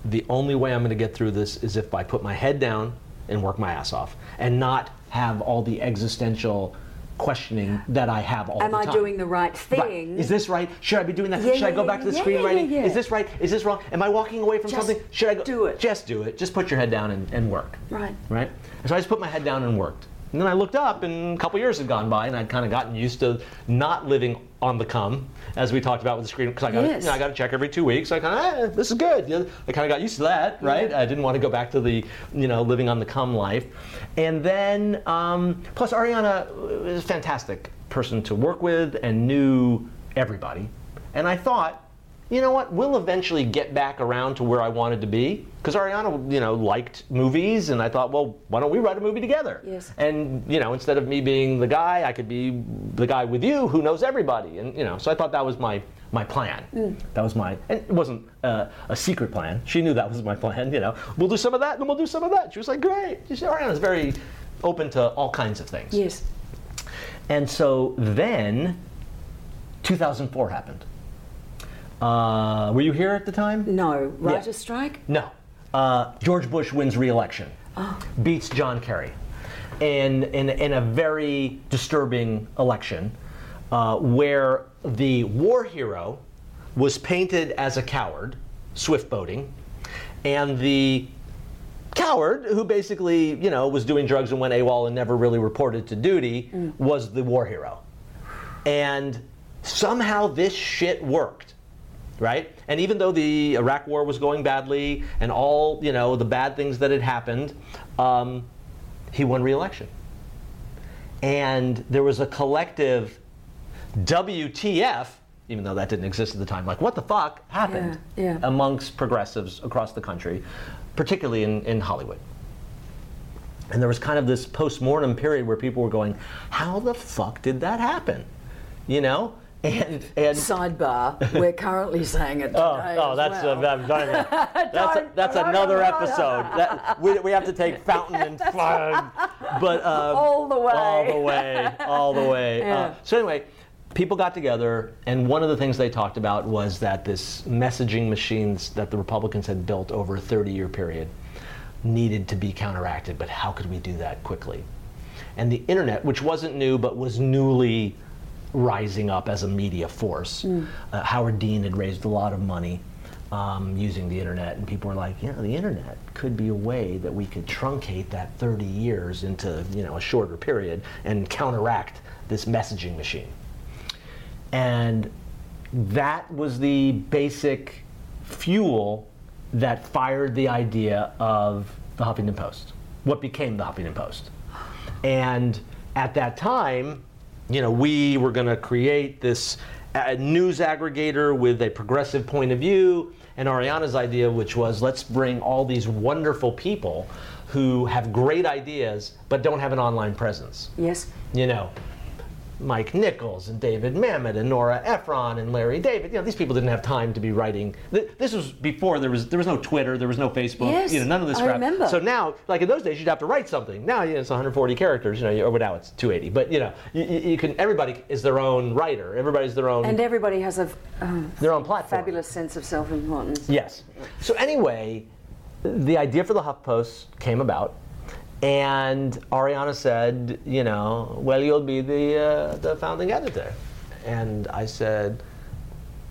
the only way I'm gonna get through this is if I put my head down and work my ass off, and not have all the existential questioning that I have all Am the time. Am I doing the right thing? Right. Is this right? Should I be doing that? Yeah, Should yeah, I go yeah, back to the yeah, screenwriting? Yeah, yeah, yeah. Is this right? Is this wrong? Am I walking away from just something? Should I go? Do it. Just do it. Just put your head down and, and work. Right. Right? And so I just put my head down and worked. And then I looked up, and a couple years had gone by, and I'd kind of gotten used to not living on the come, as we talked about with the screen, because I got yes. you know, I got to check every two weeks. So I kind of, ah, this is good. You know, I kind of got used to that, right? Yeah. I didn't want to go back to the, you know, living on the come life. And then, um, plus Ariana was a fantastic person to work with and knew everybody. And I thought, you know what, we'll eventually get back around to where I wanted to be. Because Ariana, you know, liked movies, and I thought, well, why don't we write a movie together? Yes. And, you know, instead of me being the guy, I could be the guy with you who knows everybody. And, you know, so I thought that was my, my plan. Mm. That was my, and it wasn't uh, a secret plan. She knew that was my plan, you know. We'll do some of that, and we'll do some of that. She was like, great. She said, Ariana's very open to all kinds of things. Yes. And so then, two thousand four happened. Uh, were you here at the time? No. Writer's yeah. strike? No. Uh, George Bush wins re-election. Oh. Beats John Kerry. In, in, in a very disturbing election uh, where the war hero was painted as a coward, swift boating, and the coward who basically, you know, was doing drugs and went AWOL and never really reported to duty mm. was the war hero. And somehow this shit worked. Right? And even though the Iraq war was going badly and all, you know, the bad things that had happened, um, he won re-election. And there was a collective W T F, even though that didn't exist at the time, like what the fuck happened yeah, yeah. amongst progressives across the country, particularly in, in Hollywood. And there was kind of this post-mortem period where people were going, how the fuck did that happen? You know? And, and sidebar, we're currently saying it today. Oh, oh that's well. a, I'm sorry, that's, a, that's another episode. That, we, we have to take Fountain and Flag, but um, all the way, all the way, all the way. Yeah. Uh, so anyway, people got together, and one of the things they talked about was that this messaging machines that the Republicans had built over a thirty-year period needed to be counteracted. But how could we do that quickly? And the internet, which wasn't new but was newly rising up as a media force. Mm. Uh, Howard Dean had raised a lot of money um, using the internet, and people were like, you know, the internet could be a way that we could truncate that thirty years into, you know, a shorter period and counteract this messaging machine. And that was the basic fuel that fired the idea of the Huffington Post, what became the Huffington Post. And at that time, you know, we were going to create this a news aggregator with a progressive point of view, and Ariana's idea, which was, let's bring all these wonderful people who have great ideas but don't have an online presence. Yes. You know, Mike Nichols and David Mamet and Nora Ephron and Larry David. You know, these people didn't have time to be writing. This was before there was there was no Twitter, there was no Facebook. Yes, you know, none of this I crap. Remember. So now, like in those days, you'd have to write something. Now, you know, it's one hundred forty characters. You know, or now it's two eighty. But you know, you, you can. Everybody is their own writer. Everybody's their own. And everybody has a um, their own platform. Fabulous sense of self-importance. Yes. So anyway, the idea for the HuffPost came about. And Ariana said, you know, well, you'll be the uh, the founding editor. And I said,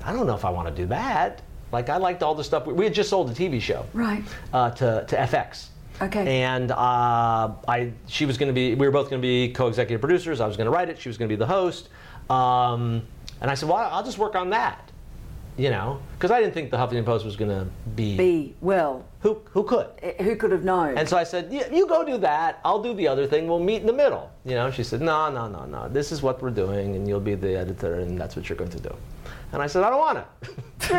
I don't know if I want to do that. Like, I liked all the stuff. We, we had just sold a T V show. Right. Uh, to, to F X. Okay. And uh, I, she was going to be, we were both going to be co-executive producers. I was going to write it. She was going to be the host. Um, and I said, well, I'll just work on that. You know, because I didn't think the Huffington Post was going to be... Be, well... Who who could? Who could have known? And so I said, yeah, you go do that, I'll do the other thing, we'll meet in the middle. You know, she said, no, no, no, no, this is what we're doing, and you'll be the editor, and that's what you're going to do. And I said, I don't want to.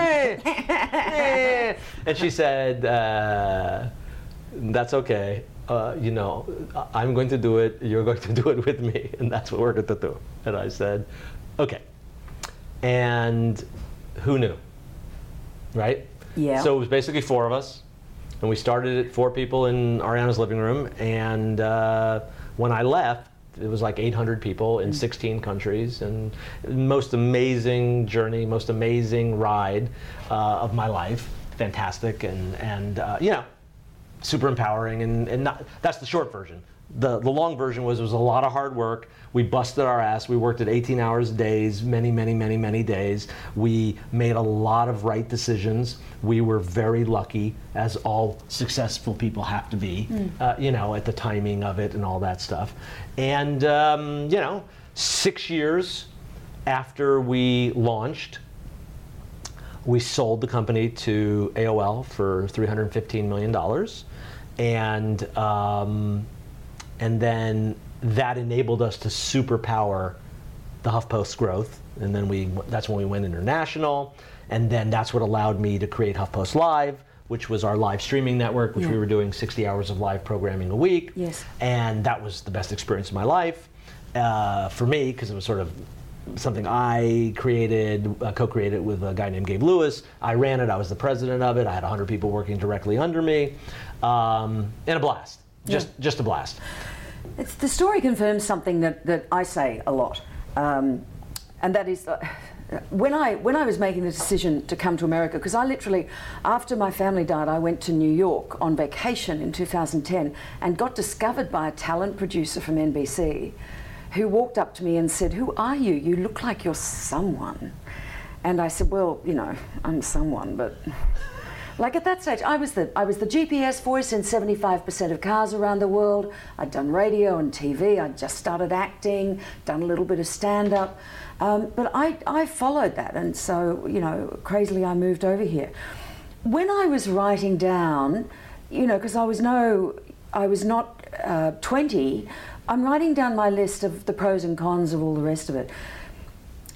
And she said, uh, that's okay, uh, you know, I'm going to do it, you're going to do it with me, and that's what we're going to do. And I said, okay. And... Who knew? Right? Yeah. So it was basically four of us, and we started it four people in Ariana's living room. And uh, when I left, it was like eight hundred people in sixteen countries, and most amazing journey, most amazing ride uh, of my life. Fantastic, and and uh, you know, super empowering, and and not, that's the short version. The the long version was it was a lot of hard work. We busted our ass. We worked at eighteen hours a day, many, many, many, many days. We made a lot of right decisions. We were very lucky, as all successful people have to be, mm. uh, you know, at the timing of it and all that stuff. And, um, you know, six years after we launched, we sold the company to A O L for three hundred fifteen million dollars. And... Um, And then that enabled us to superpower the HuffPost's growth. And then we that's when we went international. And then that's what allowed me to create HuffPost Live, which was our live streaming network, which yeah. we were doing sixty hours of live programming a week. Yes. And that was the best experience of my life uh, for me, because it was sort of something I created, uh, co-created with a guy named Gabe Lewis. I ran it. I was the president of it. I had one hundred people working directly under me. Um, and a blast. Just yeah. just a blast. It's, the story confirms something that, that I say a lot, um, and that is uh, when I when I was making the decision to come to America, because I literally, after my family died, I went to New York on vacation in two thousand ten and got discovered by a talent producer from N B C who walked up to me and said, "Who are you? You look like you're someone." And I said, "Well, you know, I'm someone, but..." Like at that stage, I was the I was the G P S voice in seventy-five percent of cars around the world. I'd done radio and T V. I'd just started acting, done a little bit of stand-up. Um, but I, I followed that, and so, you know, crazily I moved over here. When I was writing down, you know, because I was no, I was not uh, twenty, I'm writing down my list of the pros and cons of all the rest of it.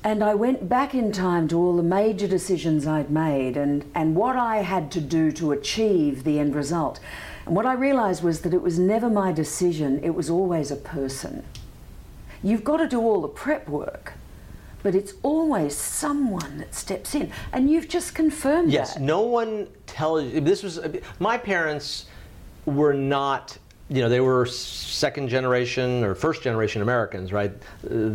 And I went back in time to all the major decisions I'd made and, and what I had to do to achieve the end result. And what I realized was that it was never my decision, it was always a person. You've got to do all the prep work, but it's always someone that steps in. And you've just confirmed yes, that. Yes, no one tells you. This was, my parents were not... You know, they were second generation or first generation Americans, right?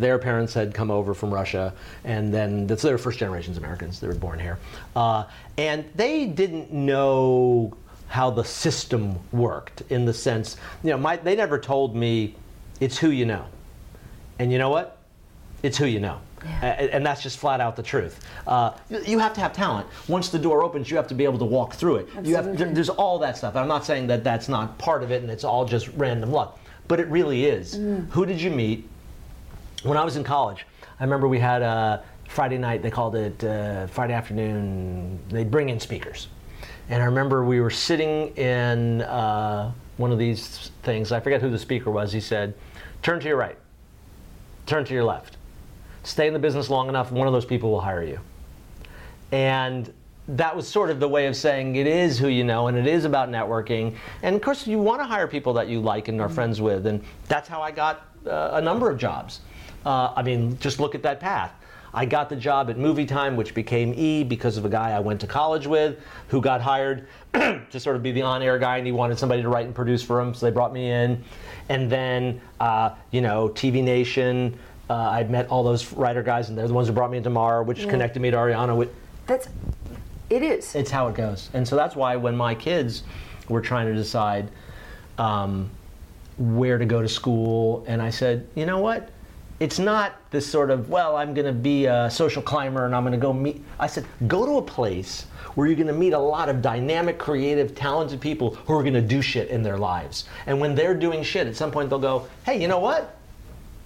Their parents had come over from Russia, and then so they were first generations Americans. They were born here, uh, and they didn't know how the system worked. In the sense, you know, my, they never told me, "It's who you know," and you know what? It's who you know. Yeah. And that's just flat out the truth. Uh, you have to have talent. Once the door opens, you have to be able to walk through it. You have, there's all that stuff. I'm not saying that that's not part of it and it's all just random luck, but it really is. Mm. Who did you meet? When I was in college, I remember we had a Friday night, they called it uh, Friday afternoon, they'd bring in speakers. And I remember we were sitting in uh, one of these things, I forget who the speaker was, he said, turn to your right, turn to your left. stay in the business long enough, one of those people will hire you. And that was sort of the way of saying it is who you know, and it is about networking. And of course, you want to hire people that you like and are friends with. And that's how I got uh, a number of jobs. Uh, I mean, just look at that path. I got the job at Movie Time, which became E, because of a guy I went to college with who got hired to sort of be the on-air guy, and he wanted somebody to write and produce for him, so they brought me in. And then, uh, you know, T V Nation, uh, I'd met all those writer guys, and they're the ones who brought me into Mara, which yeah. connected me to Ariana. With, that's, it is. It's how it goes. And so that's why when my kids were trying to decide um, where to go to school, and I said, you know what? It's not this sort of, well, I'm going to be a social climber and I'm going to go meet. I said, go to a place where you're going to meet a lot of dynamic, creative, talented people who are going to do shit in their lives. And when they're doing shit, at some point they'll go, hey, you know what?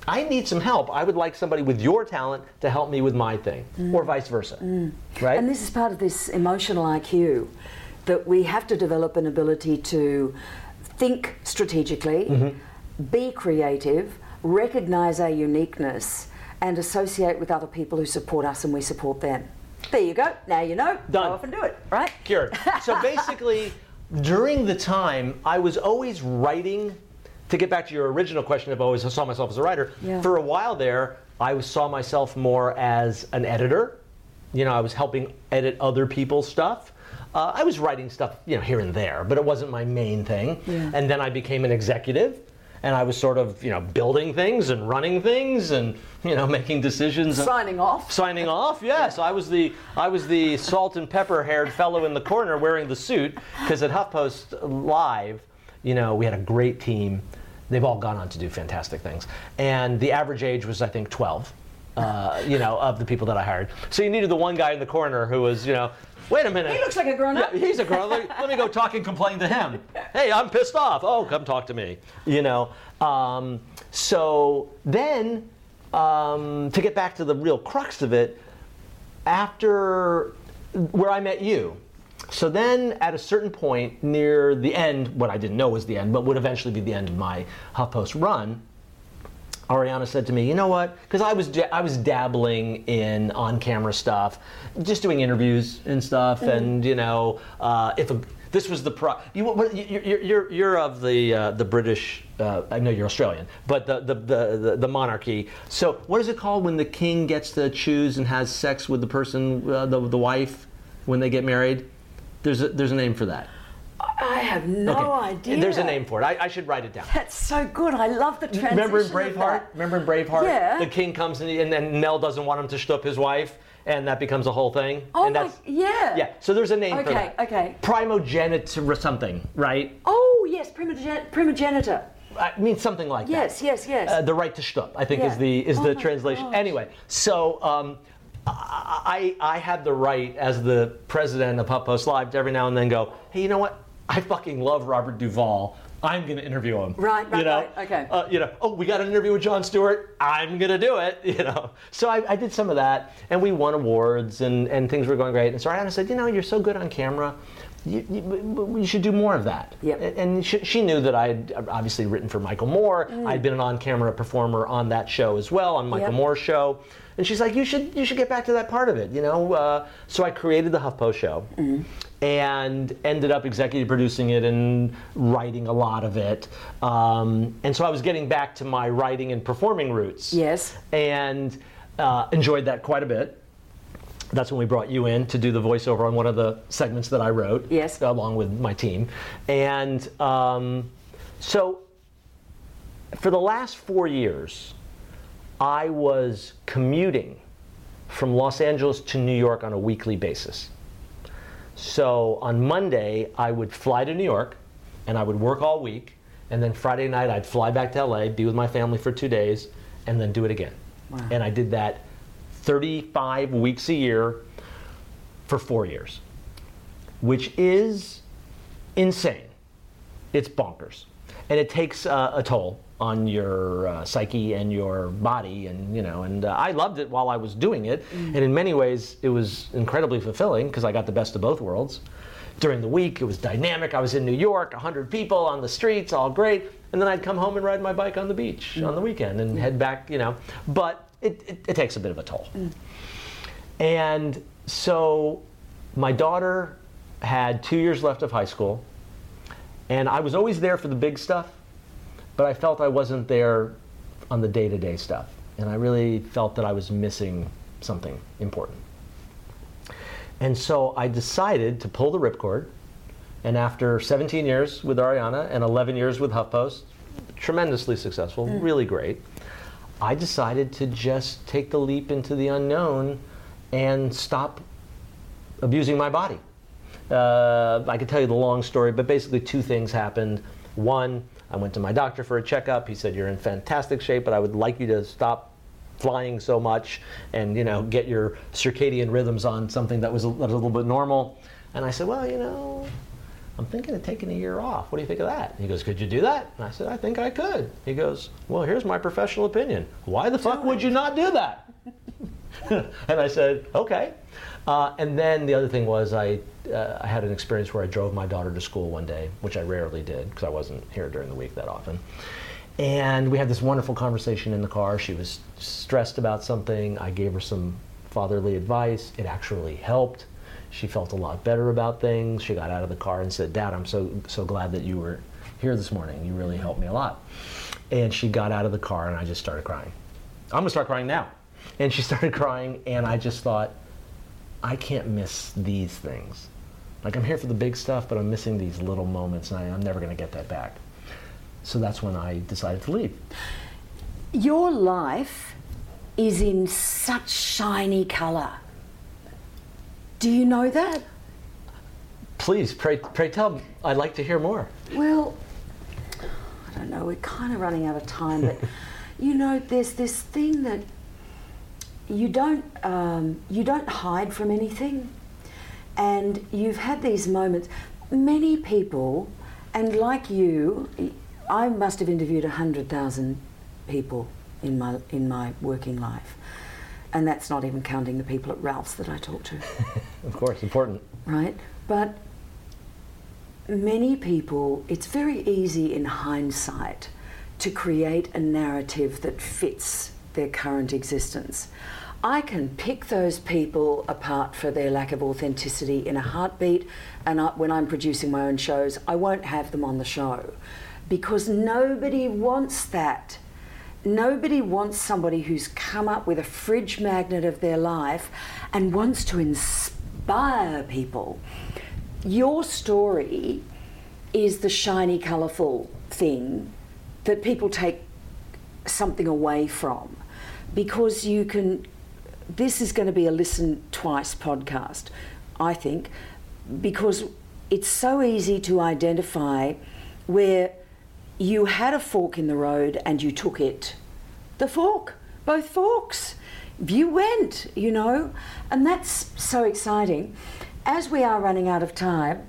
I need some help. I would like somebody with your talent to help me with my thing, mm. or vice versa. Mm. Right? And this is part of this emotional I Q, that we have to develop an ability to think strategically, mm-hmm. be creative, recognize our uniqueness, and associate with other people who support us and we support them. There you go. Now you know. Done. Go off and do it, right? Cured. So basically, during the time, I was always writing, to get back to your original question of always I saw myself as a writer, yeah. for a while there, I saw myself more as an editor. You know, I was helping edit other people's stuff. Uh, I was writing stuff, you know, here and there, but it wasn't my main thing. Yeah. And then I became an executive. And I was sort of, you know, building things and running things and, you know, making decisions. Signing off. Signing off, yes. Yeah. So I was the I was the salt and pepper haired fellow in the corner wearing the suit, because at HuffPost Live, you know, we had a great team. They've all gone on to do fantastic things. And the average age was, I think, twelve, uh, you know, of the people that I hired. So you needed the one guy in the corner who was, you know, wait a minute. He looks like a grown-up. Yeah, he's a grown-up. Let, let me go talk and complain to him. Hey, I'm pissed off. Oh, come talk to me. You know. Um, so then, um, to get back to the real crux of it, after where I met you. So then, at a certain point near the end, what I didn't know was the end, but would eventually be the end of my HuffPost run, Ariana said to me, you know what, because I was I was dabbling in on-camera stuff, just doing interviews and stuff, mm-hmm. and, you know, uh, if a, this was the, pro- you, you're, you're, you're of the uh, the British, uh, I know you're Australian, but the, the, the, the, the monarchy, so what is it called when the king gets to choose and has sex with the person, uh, the, the wife, when they get married? There's a, there's a name for that. I have no okay. idea. There's a name for it. I, I should write it down. That's so good. I love the transition. Remember in Braveheart? Remember in Braveheart? Yeah. The king comes and, he, and then Nell doesn't want him to shtup his wife, and that becomes a whole thing. Oh, and my, that's, yeah. Yeah. So there's a name okay, for that. Okay. Okay. Primogenitor or something, right? Oh yes, primogen- primogenitor. I mean something like yes, that. Yes. Yes. Yes. Uh, the right to shtup, I think, yeah. is the is oh the translation. Gosh. Anyway, so. Um, I, I had the right as the president of HuffPost Live to every now and then go, hey, you know what? I fucking love Robert Duvall. I'm going to interview him. Right, right, you know? right. Okay. Uh, you know, oh, we got an interview with Jon Stewart. I'm going to do it, you know. So I, I did some of that, and we won awards, and, and things were going great. And so Ariana said, you know, you're so good on camera. You, you, you should do more of that. Yep. And she, she knew that I had obviously written for Michael Moore. Mm. I'd been an on-camera performer on that show as well, on Michael yep. Moore's show. And she's like, you should you should get back to that part of it, you know? Uh, so I created the HuffPost show mm. and ended up executive producing it and writing a lot of it. Um, and so I was getting back to my writing and performing roots. Yes. And uh, enjoyed that quite a bit. That's when we brought you in to do the voiceover on one of the segments that I wrote. Yes. Along with my team. And um, so for the last four years, I was commuting from Los Angeles to New York on a weekly basis. So on Monday, I would fly to New York, and I would work all week. And then Friday night, I'd fly back to L A, be with my family for two days, and then do it again. Wow. And I did that thirty-five weeks a year for four years, which is insane. It's bonkers. And it takes uh, a toll on your uh, psyche and your body, and you know, and uh, I loved it while I was doing it. Mm. And in many ways, it was incredibly fulfilling because I got the best of both worlds. During the week, it was dynamic. I was in New York, one hundred people on the streets, all great. And then I'd come home and ride my bike on the beach mm. on the weekend and mm. head back, you know. But it, it, it takes a bit of a toll. Mm. And so my daughter had two years left of high school, and I was always there for the big stuff, but I felt I wasn't there on the day-to-day stuff. And I really felt that I was missing something important. And so I decided to pull the ripcord, and after seventeen years with Ariana and eleven years with HuffPost, tremendously successful, mm. really great, I decided to just take the leap into the unknown and stop abusing my body. Uh, I could tell you the long story, but basically two things happened. One, I went to my doctor for a checkup. He said, "You're in fantastic shape, but I would like you to stop flying so much and, you know, get your circadian rhythms on something that was a, a little bit normal." And I said, "Well, you know, I'm thinking of taking a year off. What do you think of that?" He goes, "Could you do that?" And I said, "I think I could." He goes, "Well, here's my professional opinion. Why the fuck would you not do that?" And I said, "Okay." Uh, and then the other thing was I, uh, I had an experience where I drove my daughter to school one day, which I rarely did because I wasn't here during the week that often. And we had this wonderful conversation in the car. She was stressed about something. I gave her some fatherly advice. It actually helped. She felt a lot better about things. She got out of the car and said, "Dad, I'm so so glad that you were here this morning. You really helped me a lot." And she got out of the car and I just started crying. "I'm gonna start crying now." And she started crying, and I just thought, I can't miss these things. Like, I'm here for the big stuff, but I'm missing these little moments, and I, I'm never gonna get that back. So that's when I decided to leave. Your life is in such shiny color. Do you know that? Please, pray, pray tell. I'd like to hear more. Well, I don't know. We're kind of running out of time, but you know, there's this thing that you don't um, you don't hide from anything, and you've had these moments. Many people, and like you, I must have interviewed a hundred thousand people in my in my working life. And that's not even counting the people at Ralph's that I talk to. Of course, important. Right? But many people, it's very easy in hindsight to create a narrative that fits their current existence. I can pick those people apart for their lack of authenticity in a heartbeat, and I, when I'm producing my own shows, I won't have them on the show because nobody wants that. Nobody wants somebody who's come up with a fridge magnet of their life and wants to inspire people. Your story is the shiny, colourful thing that people take something away from, because you can, this is going to be a listen twice podcast, I think, because it's so easy to identify where you had a fork in the road and you took it. The fork, both forks. You went, you know, and that's so exciting. As we are running out of time,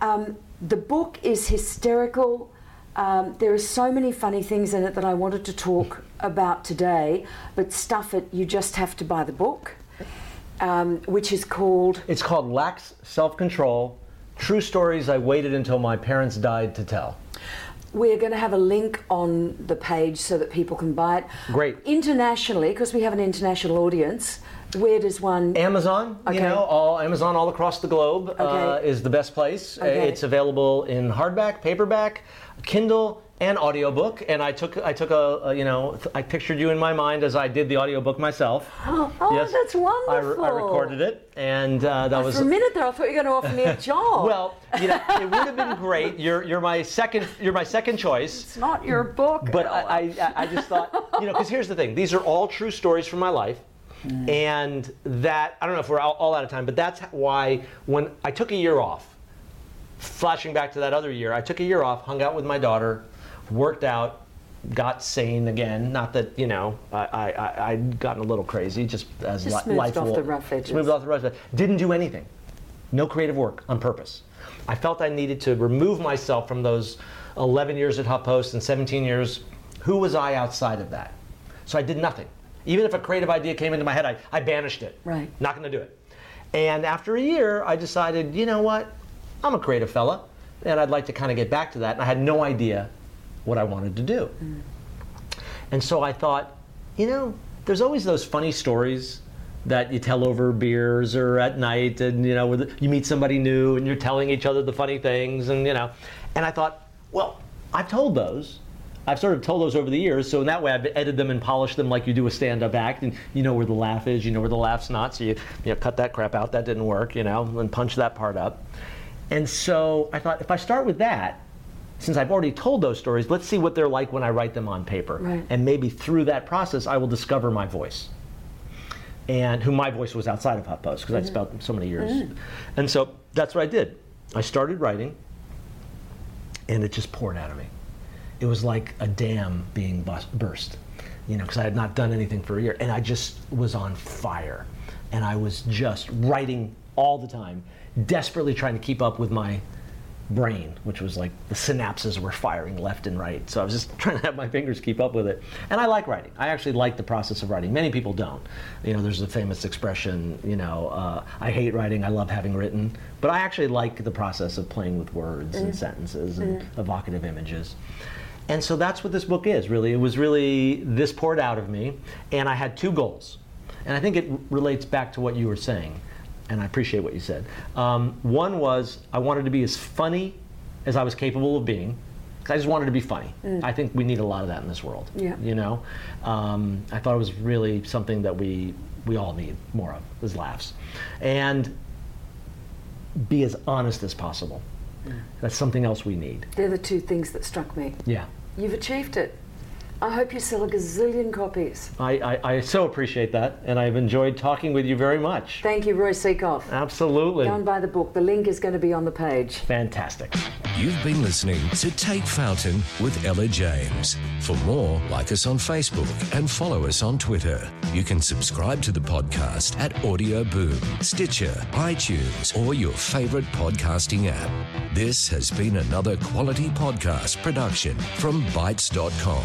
um, the book is hysterical. Um, there are so many funny things in it that I wanted to talk about today, but stuff it, you just have to buy the book, um, which is called... It's called Lax Self-Control, True Stories I Waited Until My Parents Died to Tell. We're going to have a link on the page so that people can buy it. Great. Internationally, because we have an international audience, where does one... Amazon, okay. You know, all Amazon all across the globe, okay. uh, is the best place. Okay. It's available in hardback, paperback, Kindle, and audiobook. And I took, I took a, a, you know, I pictured you in my mind as I did the audiobook myself. Oh, oh yes. That's wonderful. I, re- I recorded it. And uh, that oh, was for a minute there. I thought you were going to offer me a job. Well, you know, it would have been great. You're you're my second. You're my second choice. It's not your book. But I, I I just thought, you know, because here's the thing. These are all true stories from my life, mm. and that I don't know if we're all, all out of time, but that's why when I took a year off, flashing back to that other year, I took a year off, hung out with my daughter, worked out, got sane again. Not that, you know, I, I, I'd gotten a little crazy, just as just li- life. Just moved off the rough edges. Moved off the rough edges. Didn't do anything. No creative work on purpose. I felt I needed to remove myself from those eleven years at HuffPost and seventeen years. Who was I outside of that? So I did nothing. Even if a creative idea came into my head, I, I banished it. Right. Not going to do it. And after a year, I decided, you know what? I'm a creative fella, and I'd like to kind of get back to that. And I had no idea what I wanted to do. Mm. And so I thought, you know, there's always those funny stories that you tell over beers or at night, and you know, with, you meet somebody new and you're telling each other the funny things, and you know, and I thought, well, I've told those. I've sort of told those over the years, so in that way I've edited them and polished them like you do a stand-up act, and you know where the laugh is, you know where the laugh's not, so you, you know, cut that crap out, that didn't work, you know, and punch that part up. And so I thought, if I start with that, since I've already told those stories, let's see what they're like when I write them on paper. Right. And maybe through that process I will discover my voice. And who my voice was outside of HuffPost, because I'd spelt them so many years. Mm. And so that's what I did. I started writing, and it just poured out of me. It was like a dam being bust, burst, you know, because I had not done anything for a year. And I just was on fire. And I was just writing all the time, desperately trying to keep up with my brain, which was like the synapses were firing left and right. So I was just trying to have my fingers keep up with it. And I like writing. I actually like the process of writing. Many people don't. You know, there's a famous expression, you know, uh, I hate writing, I love having written. But I actually like the process of playing with words mm. and sentences and mm. evocative images. And so that's what this book is, really. It was really, this poured out of me, and I had two goals. And I think it relates back to what you were saying, and I appreciate what you said. Um, one was, I wanted to be as funny as I was capable of being, because I just wanted to be funny. Mm. I think we need a lot of that in this world, yeah. you know? Um, I thought it was really something that we we all need more of, is laughs. And be as honest as possible. Mm. That's something else we need. They're the two things that struck me. Yeah. You've achieved it. I hope you sell a gazillion copies. I, I, I so appreciate that, and I've enjoyed talking with you very much. Thank you, Roy Sekoff. Absolutely. Go and buy the book. The link is going to be on the page. Fantastic. You've been listening to Take Fountain with Ella James. For more, like us on Facebook and follow us on Twitter. You can subscribe to the podcast at Audio Boom, Stitcher, iTunes, or your favorite podcasting app. This has been another quality podcast production from Bytes dot com.